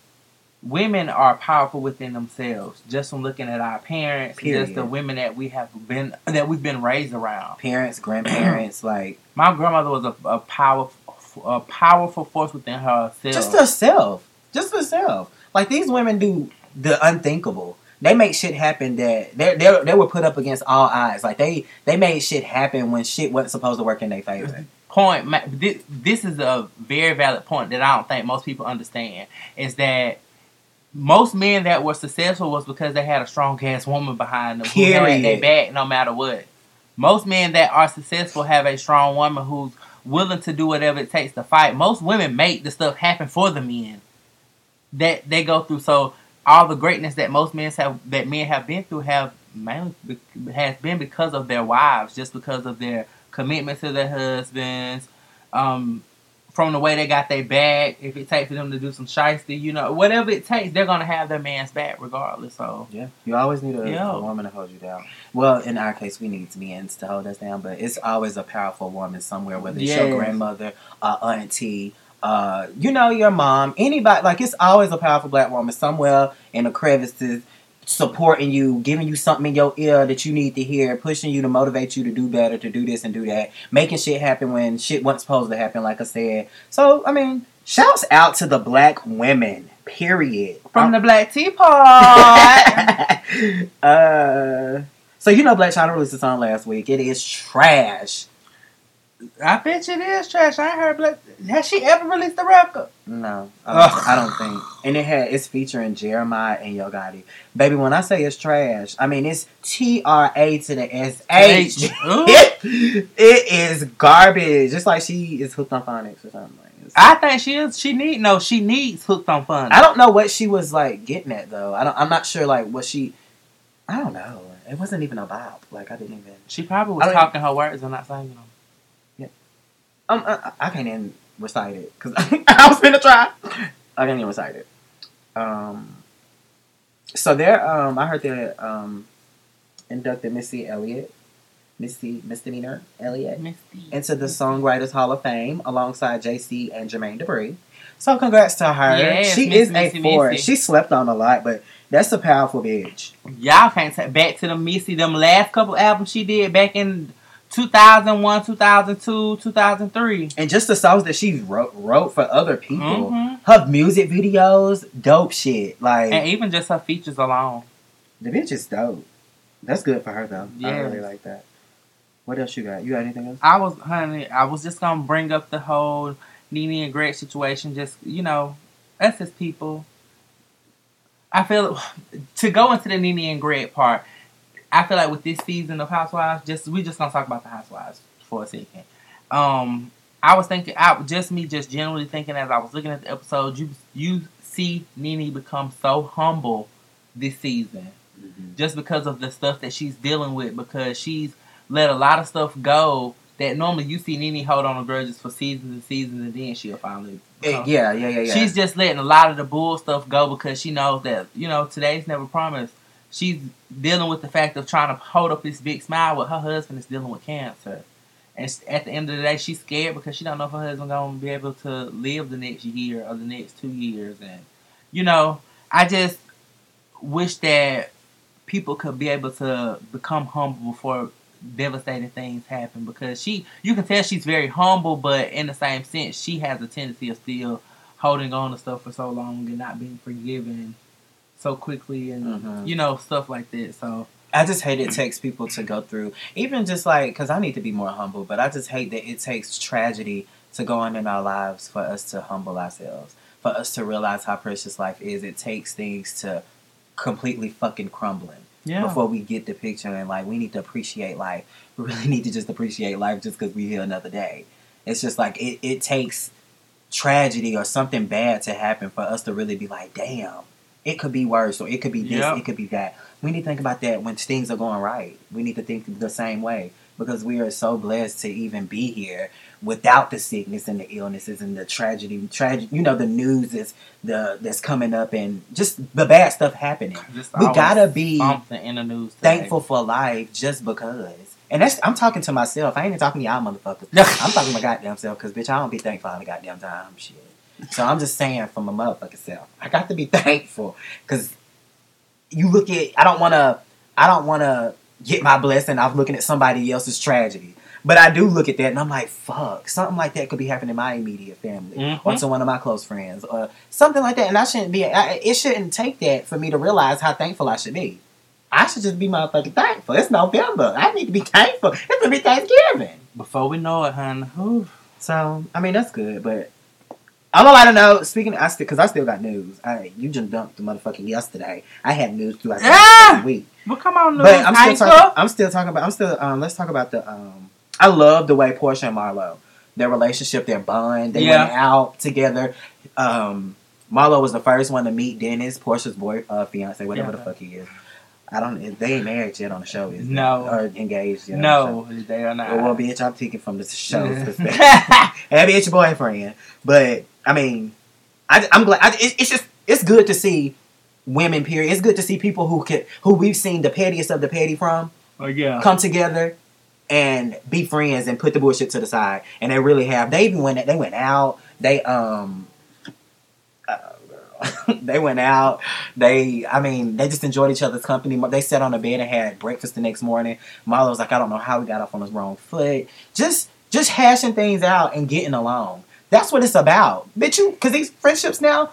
women are powerful within themselves. Just from looking at our parents, Period. just the women that we have been, that we've been raised around. Parents, grandparents, like my grandmother was a, a powerful, a powerful force within herself. Just herself, just herself. Like these women do the unthinkable. They make shit happen that they they they were put up against all odds. Like they they made shit happen when shit wasn't supposed to work in their favor. Point, this, this is a very valid point that I don't think most people understand, is that most men that were successful was because they had a strong-ass woman behind them who had their back no matter what. Most men that are successful have a strong woman who's willing to do whatever it takes to fight. Most women make the stuff happen for the men that they go through. So all the greatness that most men have, that men have been through, have mainly has been because of their wives, just because of their commitment to their husbands, um, from the way they got their back. If it takes for them to do some shiesty, you know, whatever it takes, they're gonna have their man's back regardless. So yeah, you always need a, yeah. a woman to hold you down. Well, in our case, we need men to hold us down, but it's always a powerful woman somewhere, whether it's yes. your grandmother, or auntie, uh, you know, your mom, anybody. Like, it's always a powerful black woman somewhere in the crevices supporting you, giving you something in your ear that you need to hear, pushing you to motivate you to do better, to do this and do that, making shit happen when shit wasn't supposed to happen, like I said. So, I mean, shouts out to the black women, period. From um, the Black Tea Party. uh, so, you know, Black China released a song last week. It is trash. I bet you it is trash. I ain't heard Black... Has she ever released a record? No. I don't, I don't think. And it had it's featuring Jeremiah and Yo Gotti. Baby, when I say it's trash, I mean it's T R A to the S H. It is garbage. Just like she is hooked on phonics or something like that. I think she is. She need... No, she needs hooked on phonics. I don't know what she was, like, getting at, though. I don't, I'm not sure, like, what she... I don't know. It wasn't even a vibe. Like, I didn't even... She probably was talking her words and not saying them. Um, I, I can't even recite it because I, I was gonna try. I can't even recite it. Um, so there, um, I heard that um, inducted Missy Elliott, Missy misdemeanor Elliott, Missy. into the Songwriters Hall of Fame alongside J C and Jermaine Dupri. So congrats to her. Yes, she Miss, is Missy, a force. Missy. She slept on a lot, but that's a powerful bitch. Y'all can't take back to the Missy. Them last couple albums she did back in two thousand one, two thousand two, two thousand three. And just the songs that she wrote, wrote for other people. Mm-hmm. Her music videos, dope shit. Like, and even just her features alone. The bitch is dope. That's good for her, though. Yes. I really like that. What else you got? You got anything else? I was, honey, I was just going to bring up the whole Nene and Greg situation. Just, you know, us as people. I feel, to go into the Nene and Greg part, I feel like with this season of Housewives, just we just gonna talk about the Housewives for a second. Um, I was thinking, I just me, just generally thinking as I was looking at the episode, you you see Nene become so humble this season, mm-hmm. just because of the stuff that she's dealing with, because she's let a lot of stuff go that normally you see Nene hold on to grudges for seasons and seasons, and then she'll finally. Become. Yeah, yeah, yeah, yeah. She's just letting a lot of the bull stuff go because she knows that you know today's never promised. She's dealing with the fact of trying to hold up this big smile with her husband is dealing with cancer. And at the end of the day, she's scared because she don't know if her husband's going to be able to live the next year or the next two years. And, you know, I just wish that people could be able to become humble before devastating things happen. Because she, you can tell she's very humble, but in the same sense, she has a tendency of still holding on to stuff for so long and not being forgiven so quickly and, mm-hmm. you know, stuff like that, so. I just hate it takes people to go through, even just like, because I need to be more humble, but I just hate that it takes tragedy to go on in our lives for us to humble ourselves, for us to realize how precious life is. It takes things to completely fucking crumbling yeah. before we get the picture and, like, we need to appreciate life. We really need to just appreciate life just because we're here another day. It's just like, it, it takes tragedy or something bad to happen for us to really be like, damn. It could be worse, or it could be this, yep. it could be that. We need to think about that when things are going right. We need to think the same way because we are so blessed to even be here without the sickness and the illnesses and the tragedy, tragedy. You know, the news is the that's coming up and just the bad stuff happening. Just we gotta be in the news thankful for life just because. And that's, I'm talking to myself. I ain't even talking to y'all motherfuckers. I'm talking to my goddamn self because, bitch, I don't be thankful all the goddamn time. Shit. So I'm just saying for my motherfucking self, I got to be thankful because you look at, I don't want to, I don't want to get my blessing off looking at somebody else's tragedy. But I do look at that and I'm like, fuck, something like that could be happening to my immediate family mm-hmm. or to one of my close friends or something like that. And I shouldn't be, I, it shouldn't take that for me to realize how thankful I should be. I should just be motherfucking thankful. It's November. I need to be thankful. It's going to be Thanksgiving. Before we know it, hun. Ooh. So, I mean, that's good, but. I'm allowed to know, speaking of, because I, I still got news. I, you just dumped the motherfucking yesterday. I had news throughout the yeah! week. Well, come on, news. But I'm still, talking, I'm still talking about, I'm still, um, let's talk about the, um, I love the way Portia and Marlo, their relationship, their bond. They yeah. went out together. Um, Marlo was the first one to meet Dennis, Portia's boy, uh, fiance, whatever yeah. the fuck he is. I don't, they ain't married yet on the show, is no. they? Or engaged yet? No, the they are not. Well, bitch, I'm taking from the show's perspective. That bitch, your boyfriend. But, I mean, I, I'm glad. I, it, it's just, it's good to see women, period. It's good to see people who can, who we've seen the pettiest of the petty from oh, yeah. come together and be friends and put the bullshit to the side. And they really have. They even went, they went out. They um uh, they went out. They, I mean, they just enjoyed each other's company. They sat on a bed and had breakfast the next morning. Marlo was like, I don't know how we got off on this wrong foot. Just, just hashing things out and getting along. That's what it's about, bitch. You, because these friendships now,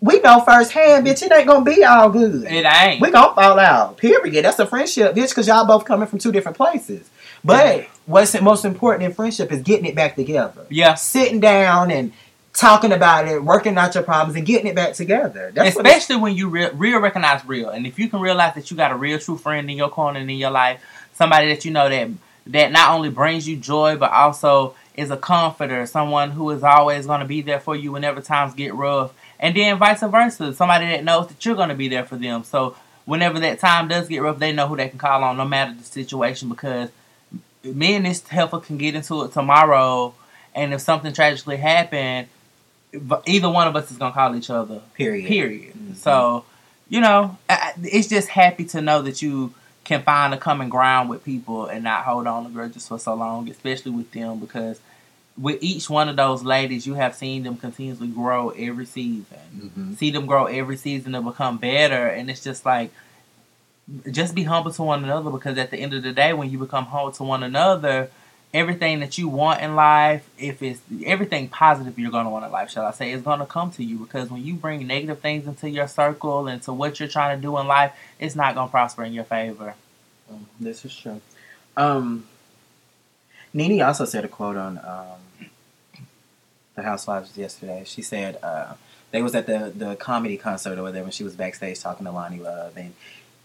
we know firsthand, bitch. It ain't gonna be all good. It ain't. We gonna fall out. Period. That's a friendship, bitch. Because y'all both coming from two different places. But yeah. What's most important in friendship is getting it back together. Yeah. Sitting down and talking about it, working out your problems, and getting it back together. That's especially when you real, real recognize real. And if you can realize that you got a real true friend in your corner and in your life, somebody that you know that that not only brings you joy, but also is a comforter, someone who is always going to be there for you whenever times get rough. And then vice versa, somebody that knows that you're going to be there for them. So whenever that time does get rough, they know who they can call on no matter the situation, because me and this helper can get into it tomorrow, and if something tragically happened, either one of us is going to call each other. Period. Period. Mm-hmm. So, you know, I, it's just happy to know that you can find a common ground with people and not hold on to grudges for so long, especially with them, because with each one of those ladies, you have seen them continuously grow every season. Mm-hmm. See them grow every season and become better, and it's just like, just be humble to one another, because at the end of the day, when you become humble to one another, everything that you want in life, if it's everything positive you're going to want in life, shall I say, is going to come to you. Because when you bring negative things into your circle and to what you're trying to do in life, it's not going to prosper in your favor. Um, this is true. Um, Nene also said a quote on um, The Housewives yesterday. She said uh, they was at the, the comedy concert or whatever when she was backstage talking to Lonnie Love, and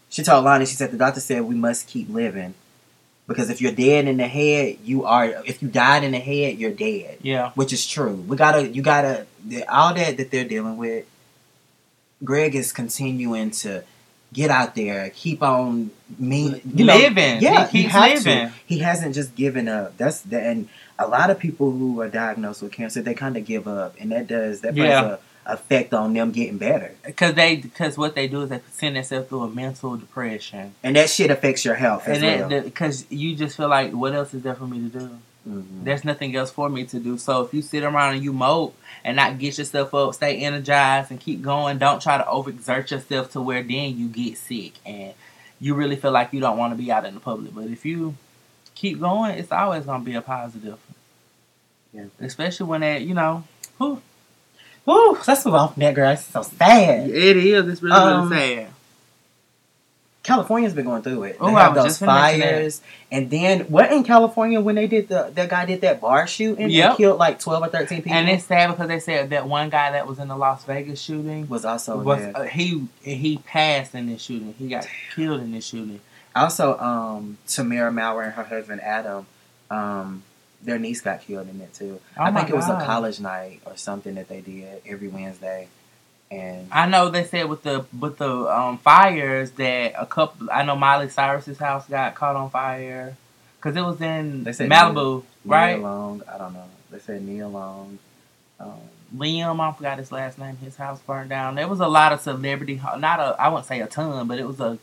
she told Lonnie, she said, the doctor said we must keep living, because if you're dead in the head, you are, if you died in the head, you're dead. Yeah. Which is true. We gotta, you gotta, all that that they're dealing with, Greg is continuing to get out there, keep on mean, you know, living. Yeah, he keeps living. To. He hasn't just given up. That's the, and a lot of people who are diagnosed with cancer, they kind of give up, and that does, that brings yeah. up. Effect on them getting better, because they because what they do is they send themselves through a mental depression, and that shit affects your health as and well. Because you just feel like, what else is there for me to do? Mm-hmm. There's nothing else for me to do. So if you sit around and you mope and not get yourself up, stay energized and keep going. Don't try to overexert yourself to where then you get sick and you really feel like you don't want to be out in the public. But if you keep going, it's always gonna be a positive. Yeah, especially when that, you know, whew, Woo, let's move on from that, girl. It's so sad. It is. It's really, um, really sad. California's been going through it. They Ooh, have those fires. And then, what in California, when they did the, that guy did that bar shooting, yep. They killed like twelve or thirteen people. And it's sad because they said that one guy that was in the Las Vegas shooting was also was, uh, he he passed in this shooting. He got Damn. killed in this shooting. Also, um, Tamara Mauer and her husband Adam, um, their niece got killed in it, too. Oh I think it was God. a college night or something that they did every Wednesday. And I know they said with the with the um, fires that a couple... I know Miley Cyrus's house got caught on fire. Because it was in they said Malibu, Nia, right? Nia Long. I don't know. They said Nia Long. Um, Liam, I forgot his last name. His house burned down. There was a lot of celebrity... Not a... I wouldn't say a ton, but it was a...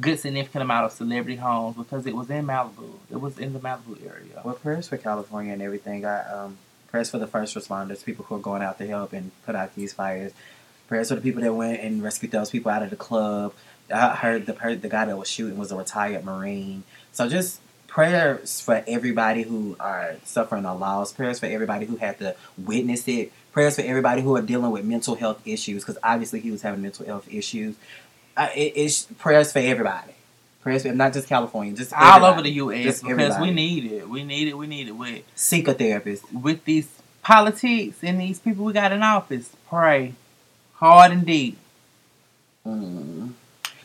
good significant amount of celebrity homes because it was in Malibu. It was in the Malibu area. Well, prayers for California and everything. I um, prayers for the first responders, people who are going out to help and put out these fires. Prayers for the people that went and rescued those people out of the club. I heard the heard the guy that was shooting was a retired Marine. So just prayers for everybody who are suffering a loss. Prayers for everybody who had to witness it. Prayers for everybody who are dealing with mental health issues, because obviously he was having mental health issues. Uh, it, it's prayers for everybody. Prayers for, not just California, just everybody. All over the U S Just because everybody. we need it. We need it. We need it. With seek a therapist. With these politics and these people we got in office, pray hard and deep. Mm.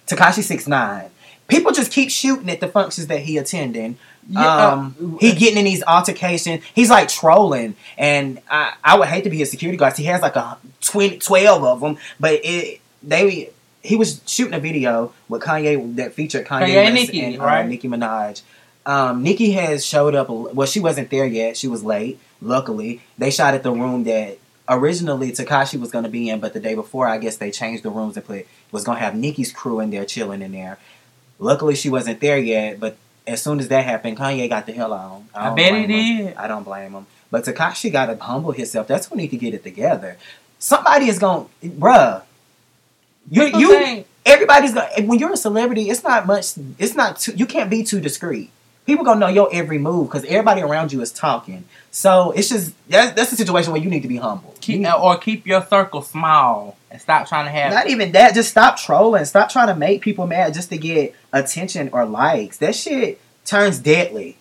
Tekashi six nine. People just keep shooting at the functions that he attending. Yeah. Um, he getting in these altercations. He's like trolling, and I, I would hate to be a security guard. He has like a twenty, twelve of them, but it they. He was shooting a video with Kanye that featured Kanye, Kanye West and Nicki, and, uh, right? Nicki Minaj. Um, Nicki has showed up. Well, she wasn't there yet. She was late. Luckily, they shot at the room that originally Tekashi was going to be in, but the day before, I guess they changed the rooms and put was going to have Nicki's crew in there chilling in there. Luckily, she wasn't there yet. But as soon as that happened, Kanye got the hell on. I, I bet he did. I don't blame him. But Tekashi got to humble himself. That's when he could get it together. Somebody is going, bruh. You, you, okay. Everybody's going, when you're a celebrity, it's not much, it's not too, you can't be too discreet. People going to know your every move because everybody around you is talking. So it's just, that's, that's a situation where you need to be humble. Keep, need, or keep your circle small and stop trying to have. Not even that, just stop trolling. Stop trying to make people mad just to get attention or likes. That shit turns deadly.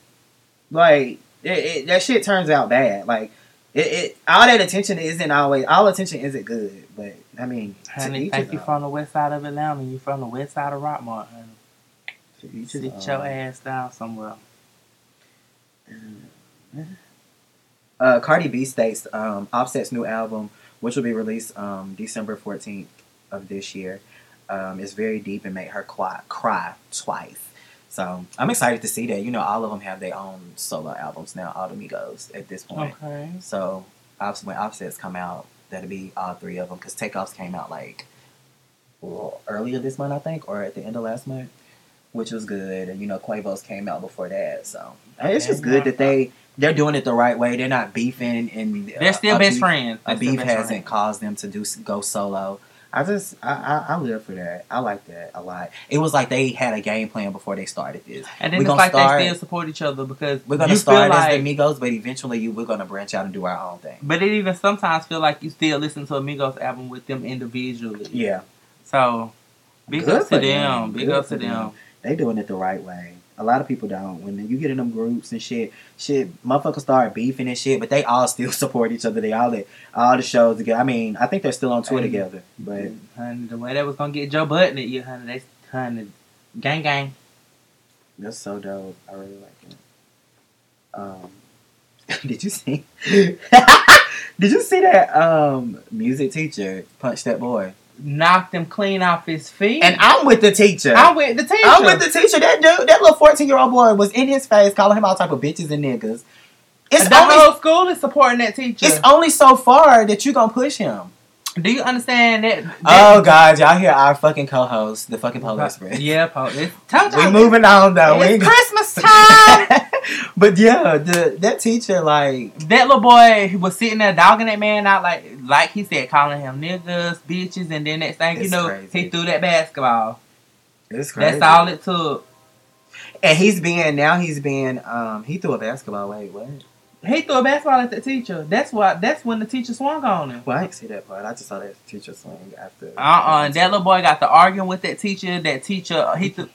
Like, it, it, that shit turns out bad. Like, it, it, all that attention isn't always, all attention isn't good, but. I mean, honey, thank you from the west side of Atlanta. You from the west side of Rockmart, honey. You should get your ass down somewhere. Uh, Cardi B states um, Offset's new album, which will be released um, December fourteenth of this year, um, is very deep and made her cry, cry twice. So I'm excited to see that. You know, all of them have their own solo albums now, all the Migos at this point. Okay. So when Offset's come out, that'll be all three of them. Because Takeoffs came out like well, earlier this month, I think. Or at the end of last month. Which was good. And, you know, Quavo's came out before that. So, I mean, it's just good that they, they're doing it the right way. They're not beefing. And they're still uh, best beef, friends. They're a beef best hasn't friend. Caused them to do go solo. I just, I, I, I live for that. I like that a lot. It was like they had a game plan before they started this. And then we're it's like start, they still support each other because we're going to start as like, the Migos, but eventually you, we're going to branch out and do our own thing. But it even sometimes feel like you still listen to a Migos album with them individually. Yeah. So, big Good up to them. them. Big Good up to them. them. They doing it the right way. A lot of people don't. When you get in them groups and shit, shit, motherfuckers start beefing and shit, but they all still support each other. They all at all the shows together. I mean, I think they're still on tour hey, together. But honey, the way that was gonna get Joe Budden at you, honey, they honey, gang gang. That's so dope. I really like it. Um, did you see? did you see that um, music teacher punched that boy? Knocked him clean off his feet. And I'm with the teacher. I'm with the teacher. I'm with the teacher. That dude, that little fourteen-year-old boy was in his face calling him all type of bitches and niggas. It's the only, whole school is supporting that teacher. It's only so far that you're going to push him. Do you understand that, that? Oh, God. Y'all hear our fucking co-host, the fucking Polar Express. Yeah, Polar. We're moving on, though. It's Christmas time. But, yeah, the, that teacher, like... That little boy was sitting there dogging that man out, like like he said, calling him niggas, bitches, and then next thing you know, crazy. He threw that basketball. It's crazy. That's all it took. And he's being... Now he's being... Um, he threw a basketball. Wait, what? He threw a basketball at the teacher. That's why. That's when the teacher swung on him. Well, I didn't see that part. I just saw that teacher swing after. Uh uh-uh. uh. That little boy got to arguing with that teacher. That teacher. He th-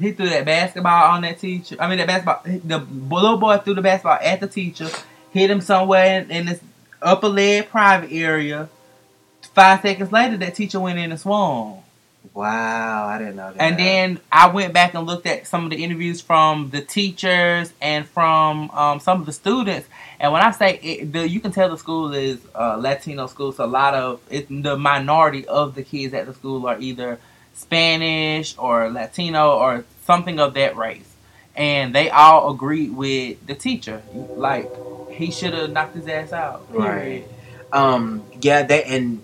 he threw that basketball on that teacher. I mean, that basketball. The little boy threw the basketball at the teacher. Hit him somewhere in, in this upper leg private area. Five seconds later, that teacher went in and swung. Wow, I didn't know that. And then I went back and looked at some of the interviews from the teachers and from um, some of the students. And when I say, it, the, you can tell the school is uh, Latino school. So a lot of, it, the minority of the kids at the school are either Spanish or Latino or something of that race. And they all agreed with the teacher. Like, he should have knocked his ass out. Period. Right. Um, yeah, that and...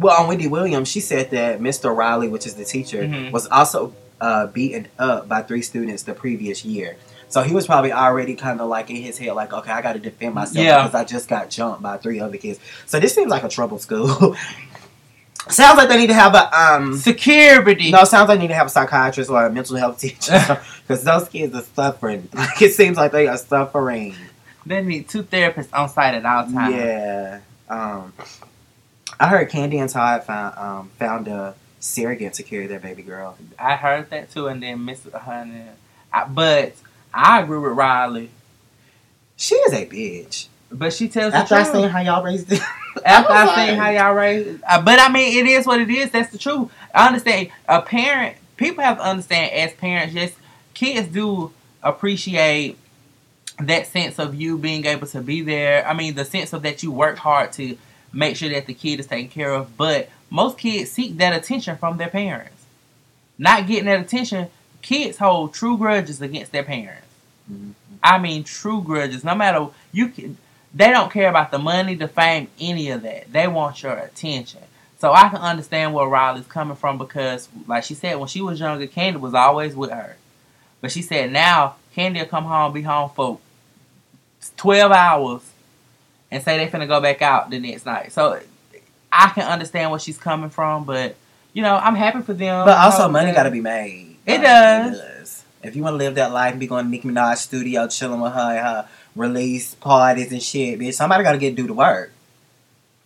Well, on Wendy Williams, she said that Mister Riley, which is the teacher, mm-hmm. was also uh, beaten up by three students the previous year. So he was probably already kind of like in his head, like, okay, I got to defend myself yeah. because I just got jumped by three other kids. So this seems like a troubled school. Sounds like they need to have a... Um, Security. No, sounds like they need to have a psychiatrist or a mental health teacher because those kids are suffering. Like, it seems like they are suffering. They need two therapists on site at all times. Yeah. Um... I heard Candy and Todd found, um, found a surrogate to carry their baby girl. I heard that too, and then Miss Honey. I, but I agree with Riley. She is a bitch. But she tells the truth. After I seen how y'all raised it. After I, I seen how y'all raised uh, But I mean, it is what it is. That's the truth. I understand. A parent, people have to understand as parents, yes, kids do appreciate that sense of you being able to be there. I mean, the sense of that you worked hard to make sure that the kid is taken care of. But most kids seek that attention from their parents. Not getting that attention, kids hold true grudges against their parents. Mm-hmm. I mean, true grudges. No matter, you can, they don't care about the money, the fame, any of that. They want your attention. So I can understand where Riley's coming from because, like she said, when she was younger, Candy was always with her. But she said now, Candy will come home, be home for twelve hours and say they finna go back out the next night. So I can understand where she's coming from, but, you know, I'm happy for them. But also money got to be made. It does. It does. If you want to live that life and be going to Nicki Minaj's studio, chilling with her and her release parties and shit, bitch, somebody got to get do the work.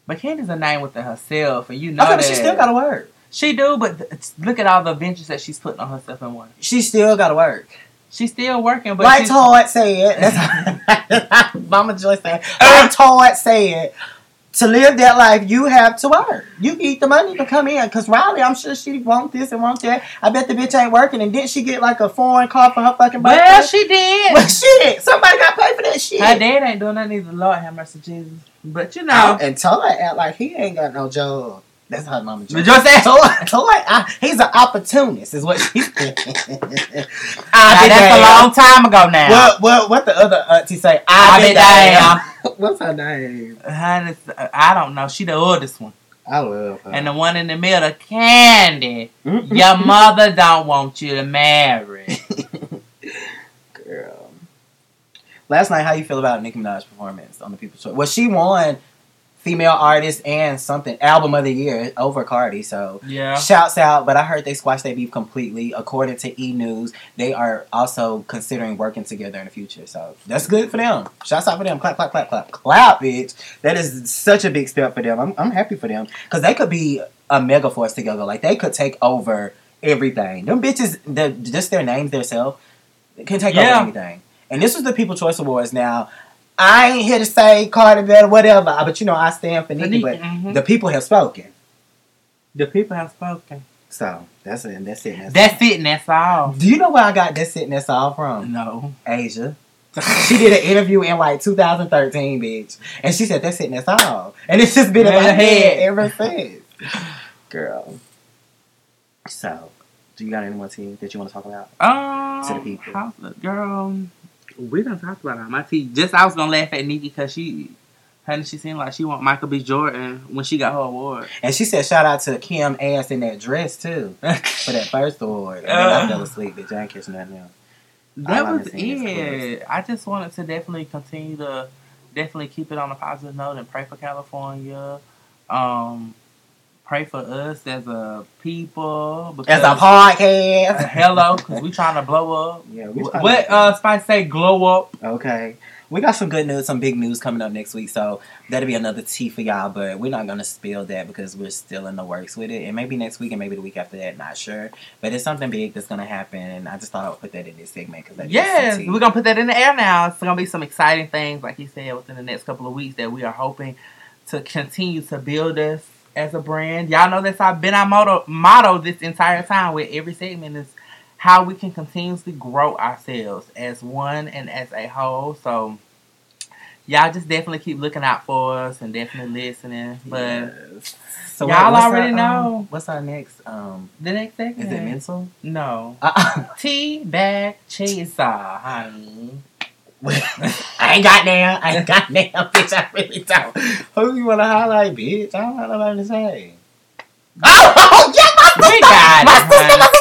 But Candy's a name within herself, and you know okay, that. But she still got to work. She do, but th- look at all the ventures that she's putting on herself and work. She still got to work. She's still working, but like Todd said, that's Mama Joy said, like Todd said, to live that life, you have to work. You need the money to come in. Because Riley, I'm sure she wants this and wants that. I bet the bitch ain't working. And didn't she get like a foreign car for her fucking birthday? Well, she did. Well, shit. Somebody got paid for that shit. Her dad ain't doing nothing either. Lord have mercy, Jesus. But you know. And Todd act like he ain't got no job. That's her Mama Joy. Joy said, Todd, Todd, he's an opportunist is what she said. I that's a long time ago now. What, what, what the other auntie say? I, I bet I am. What's her name? I don't know. She the oldest one. I love her. And the one in the middle, Candy. Mm-mm. Your mother don't want you to marry. Girl. Last night, how you feel about Nicki Minaj's performance on the People's Choice? Well, she won Female Artist and something, Album of the Year over Cardi, so yeah. Shouts out. But I heard they squashed their beef completely. According to E! News, they are also considering working together in the future, so that's good for them. Shouts out for them. Clap, clap, clap, clap. Clap, bitch. That is such a big step for them. I'm, I'm happy for them, because they could be a mega force together. Like, they could take over everything. Them bitches, the, just their names, themselves, can take yeah. over anything. And this was the People's Choice Awards. Now, I ain't here to say Cardi B or whatever, but you know I stand for Nicki. But mm-hmm. the people have spoken. The people have spoken. So that's it. That's it. That's, that's it. And that's all. Do you know where I got that's it and that's all from? No, Asia. She did an interview in like two thousand thirteen, bitch, and she said that's it and that's all, and it's just been in my head ever since. Girl. So, do you got anyone else that you want to talk about? Um, to the people, how's the girl. We done talked about her. My tea. Just I was gonna laugh at Nicki because she, honey, she seemed like she want Michael B. Jordan when she got her award. And she said shout out to Kim ass in that dress too for that first award. And then uh, I fell asleep, bitch. I ain't catching nothing else. That all was it. I just wanted to definitely continue to definitely keep it on a positive note and pray for California. Um, pray for us as a people. As a podcast. Uh, hello, because we trying to blow up. Yeah, we What uh, Spice say? Glow up. Okay. We got some good news, some big news coming up next week. So that'll be another tea for y'all. But we're not going to spill that because we're still in the works with it. It may be next week and maybe the week after that. Not sure. But it's something big that's going to happen. And I just thought I would put that in this segment. Cause that yes, we're going to put that in the air now. It's going to be some exciting things, like you said, within the next couple of weeks that we are hoping to continue to build us. As a brand, y'all know that's our been our motto, motto this entire time with every segment is how we can continuously grow ourselves as one and as a whole. So, y'all just definitely keep looking out for us and definitely listening. But yes. So y'all already our, know. Um, what's our next? Um, the next segment? Is it mental? No. Uh-uh. Tea bag cheese saw, honey. I ain't got now. I ain't got now, bitch. I really don't. Who you want to highlight, bitch? I don't have nobody to say. Oh, yeah, my sister! My, my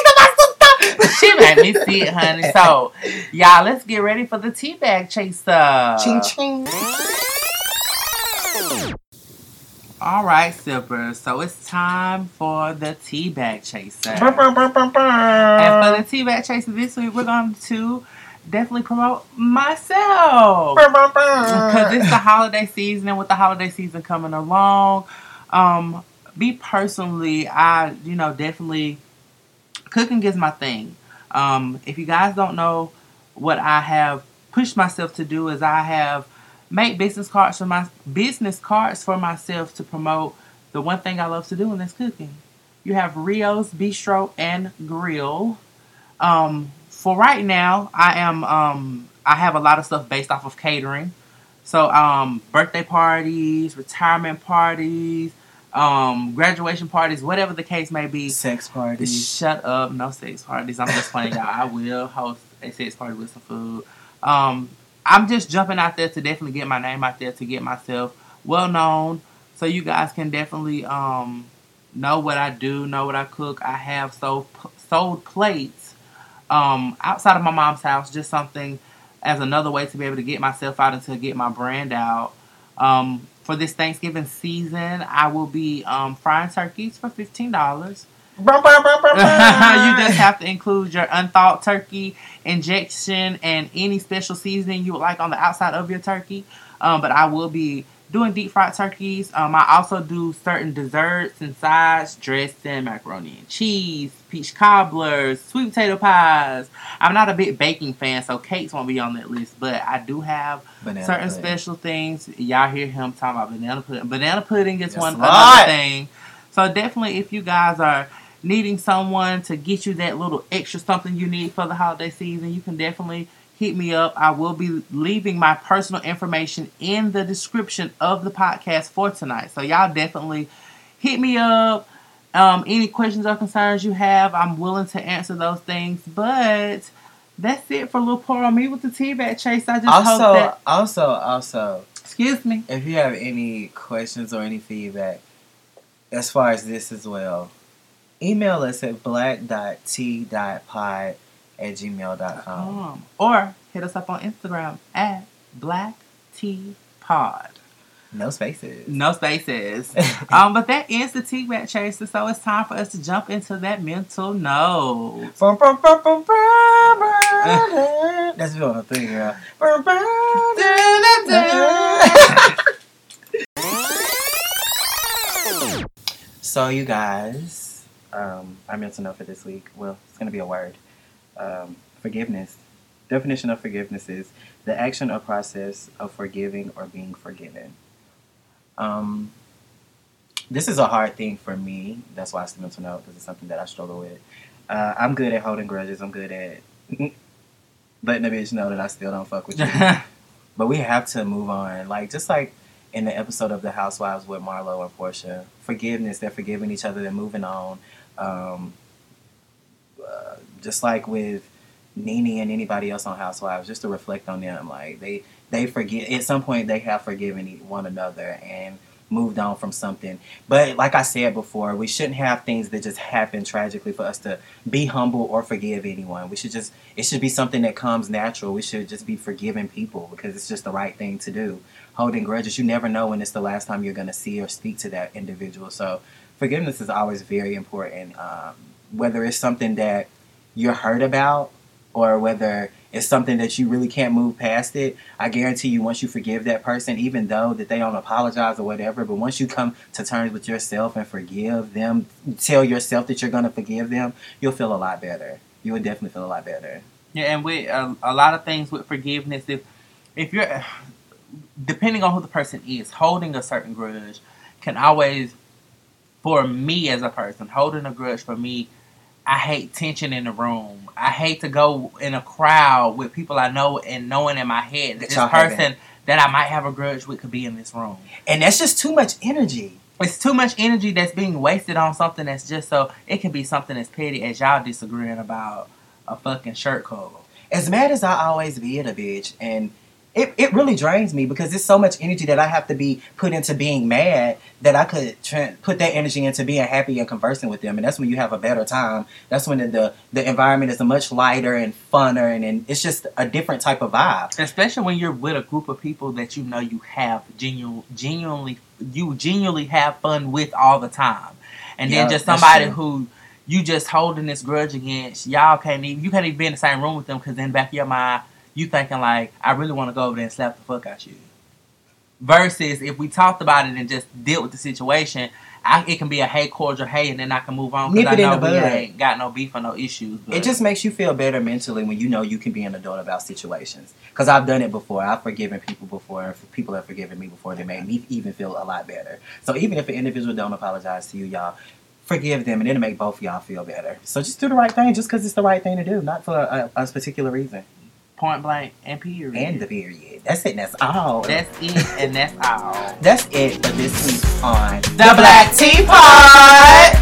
sister, my sister, my sister, my sister! She made me see it, honey. So, y'all, let's get ready for the teabag chaser. Ching, ching. All right, sippers. So, it's time for the teabag chaser. Bum, bum, bum, bum, bum. And for the teabag chaser this week, we're going to... definitely promote myself because it's the holiday season, and with the holiday season coming along, um, me personally, I you know definitely cooking is my thing. Um, if you guys don't know, what I have pushed myself to do is I have made business cards for my business cards for myself to promote the one thing I love to do, and that's cooking. You have Rio's Bistro and Grill. Um, For right now, I am um, I have a lot of stuff based off of catering. So um, birthday parties, retirement parties, um, graduation parties, whatever the case may be. Sex parties. Shut up, no sex parties. I'm just playing, y'all. I will host a sex party with some food. Um, I'm just jumping out there to definitely get my name out there, to get myself well known, so you guys can definitely um, know what I do, know what I cook. I have sold sold plates. Um, outside of my mom's house, just something as another way to be able to get myself out and to get my brand out. Um, for this Thanksgiving season, I will be um, frying turkeys for fifteen dollars. You just have to include your unthawed turkey injection and any special seasoning you would like on the outside of your turkey. Um, but I will be doing deep fried turkeys. Um, I also do certain desserts and sides, dressing, macaroni and cheese, peach cobblers, sweet potato pies. I'm not a big baking fan, so cakes won't be on that list. But I do have banana certain pudding. Special things. Y'all hear him talking about banana pudding. Banana pudding is yes, one another thing. So definitely, if you guys are needing someone to get you that little extra something you need for the holiday season, you can definitely hit me up. I will be leaving my personal information in the description of the podcast for tonight. So y'all definitely hit me up. Um, any questions or concerns you have, I'm willing to answer those things. But that's it for a little pour on me with the tea bag chase. I just also, hope that... Also, also... Excuse me. If you have any questions or any feedback, as far as this as well, email us at black dot tea dot pie at gmail dot com. Um, or hit us up on Instagram at Black Tea Pod. No spaces. No spaces. um, but that ends the Tea Rat Chaser, so it's time for us to jump into that mental note. That's what I'm thinking, girl. So, you guys, um, our mental note for this week, well, it's going to be a word. Um, forgiveness. Definition of forgiveness is the action or process of forgiving or being forgiven. Um, this is a hard thing for me. That's why it's the mental note, because it's something that I struggle with. Uh, I'm good at holding grudges. I'm good at letting a bitch know that I still don't fuck with you. But we have to move on. Like, just like in the episode of The Housewives with Marlo and Portia, forgiveness. They're forgiving each other. They're moving on. Um... Uh, just like with Nene and anybody else on Housewives, just to reflect on them, like they they forget at some point they have forgiven one another and moved on from something. But like I said before, we shouldn't have things that just happen tragically for us to be humble or forgive anyone. We should just it should be something that comes natural. We should just be forgiving people because it's just the right thing to do. Holding grudges, you never know when it's the last time you're going to see or speak to that individual. So forgiveness is always very important. Um, whether it's something that you're hurt about or whether it's something that you really can't move past it, I guarantee you once you forgive that person, even though that they don't apologize or whatever, but once you come to terms with yourself and forgive them, tell yourself that you're going to forgive them, you'll feel a lot better. You will definitely feel a lot better. Yeah, and with uh, a lot of things with forgiveness, if, if you're, depending on who the person is, holding a certain grudge can always, for me as a person, holding a grudge for me, I hate tension in the room. I hate to go in a crowd with people I know and knowing in my head that, that this person haven't. that I might have a grudge with could be in this room. And that's just too much energy. It's too much energy that's being wasted on something that's just so... It can be something as petty as y'all disagreeing about a fucking shirt color. As mad as I always be at a bitch, and it, it really drains me because there's so much energy that I have to be put into being mad that I could tra- put that energy into being happy and conversing with them. And that's when you have a better time. That's when the the, the environment is much lighter and funner. And, and it's just a different type of vibe. Especially when you're with a group of people that you know you have genuine, genuinely, you genuinely have fun with all the time. And yeah, then just somebody who... You just holding this grudge against, y'all can't even... You can't even be in the same room with them because in the back of your mind... You thinking like, I really want to go over there and slap the fuck out you. Versus if we talked about it and just dealt with the situation, I, it can be a hey cordial hey and then I can move on because I know we ain't got no beef or no issues. But it just makes you feel better mentally when you know you can be an adult about situations. Because I've done it before. I've forgiven people before. And people have forgiven me before. They made me even feel a lot better. So even if an individual don't apologize to you, y'all, forgive them and it'll make both of y'all feel better. So just do the right thing just because it's the right thing to do, not for a, a particular reason. Point blank and period. And the period. That's it. And that's all. That's it. And that's all. That's it for this week on The Black Tea Pod.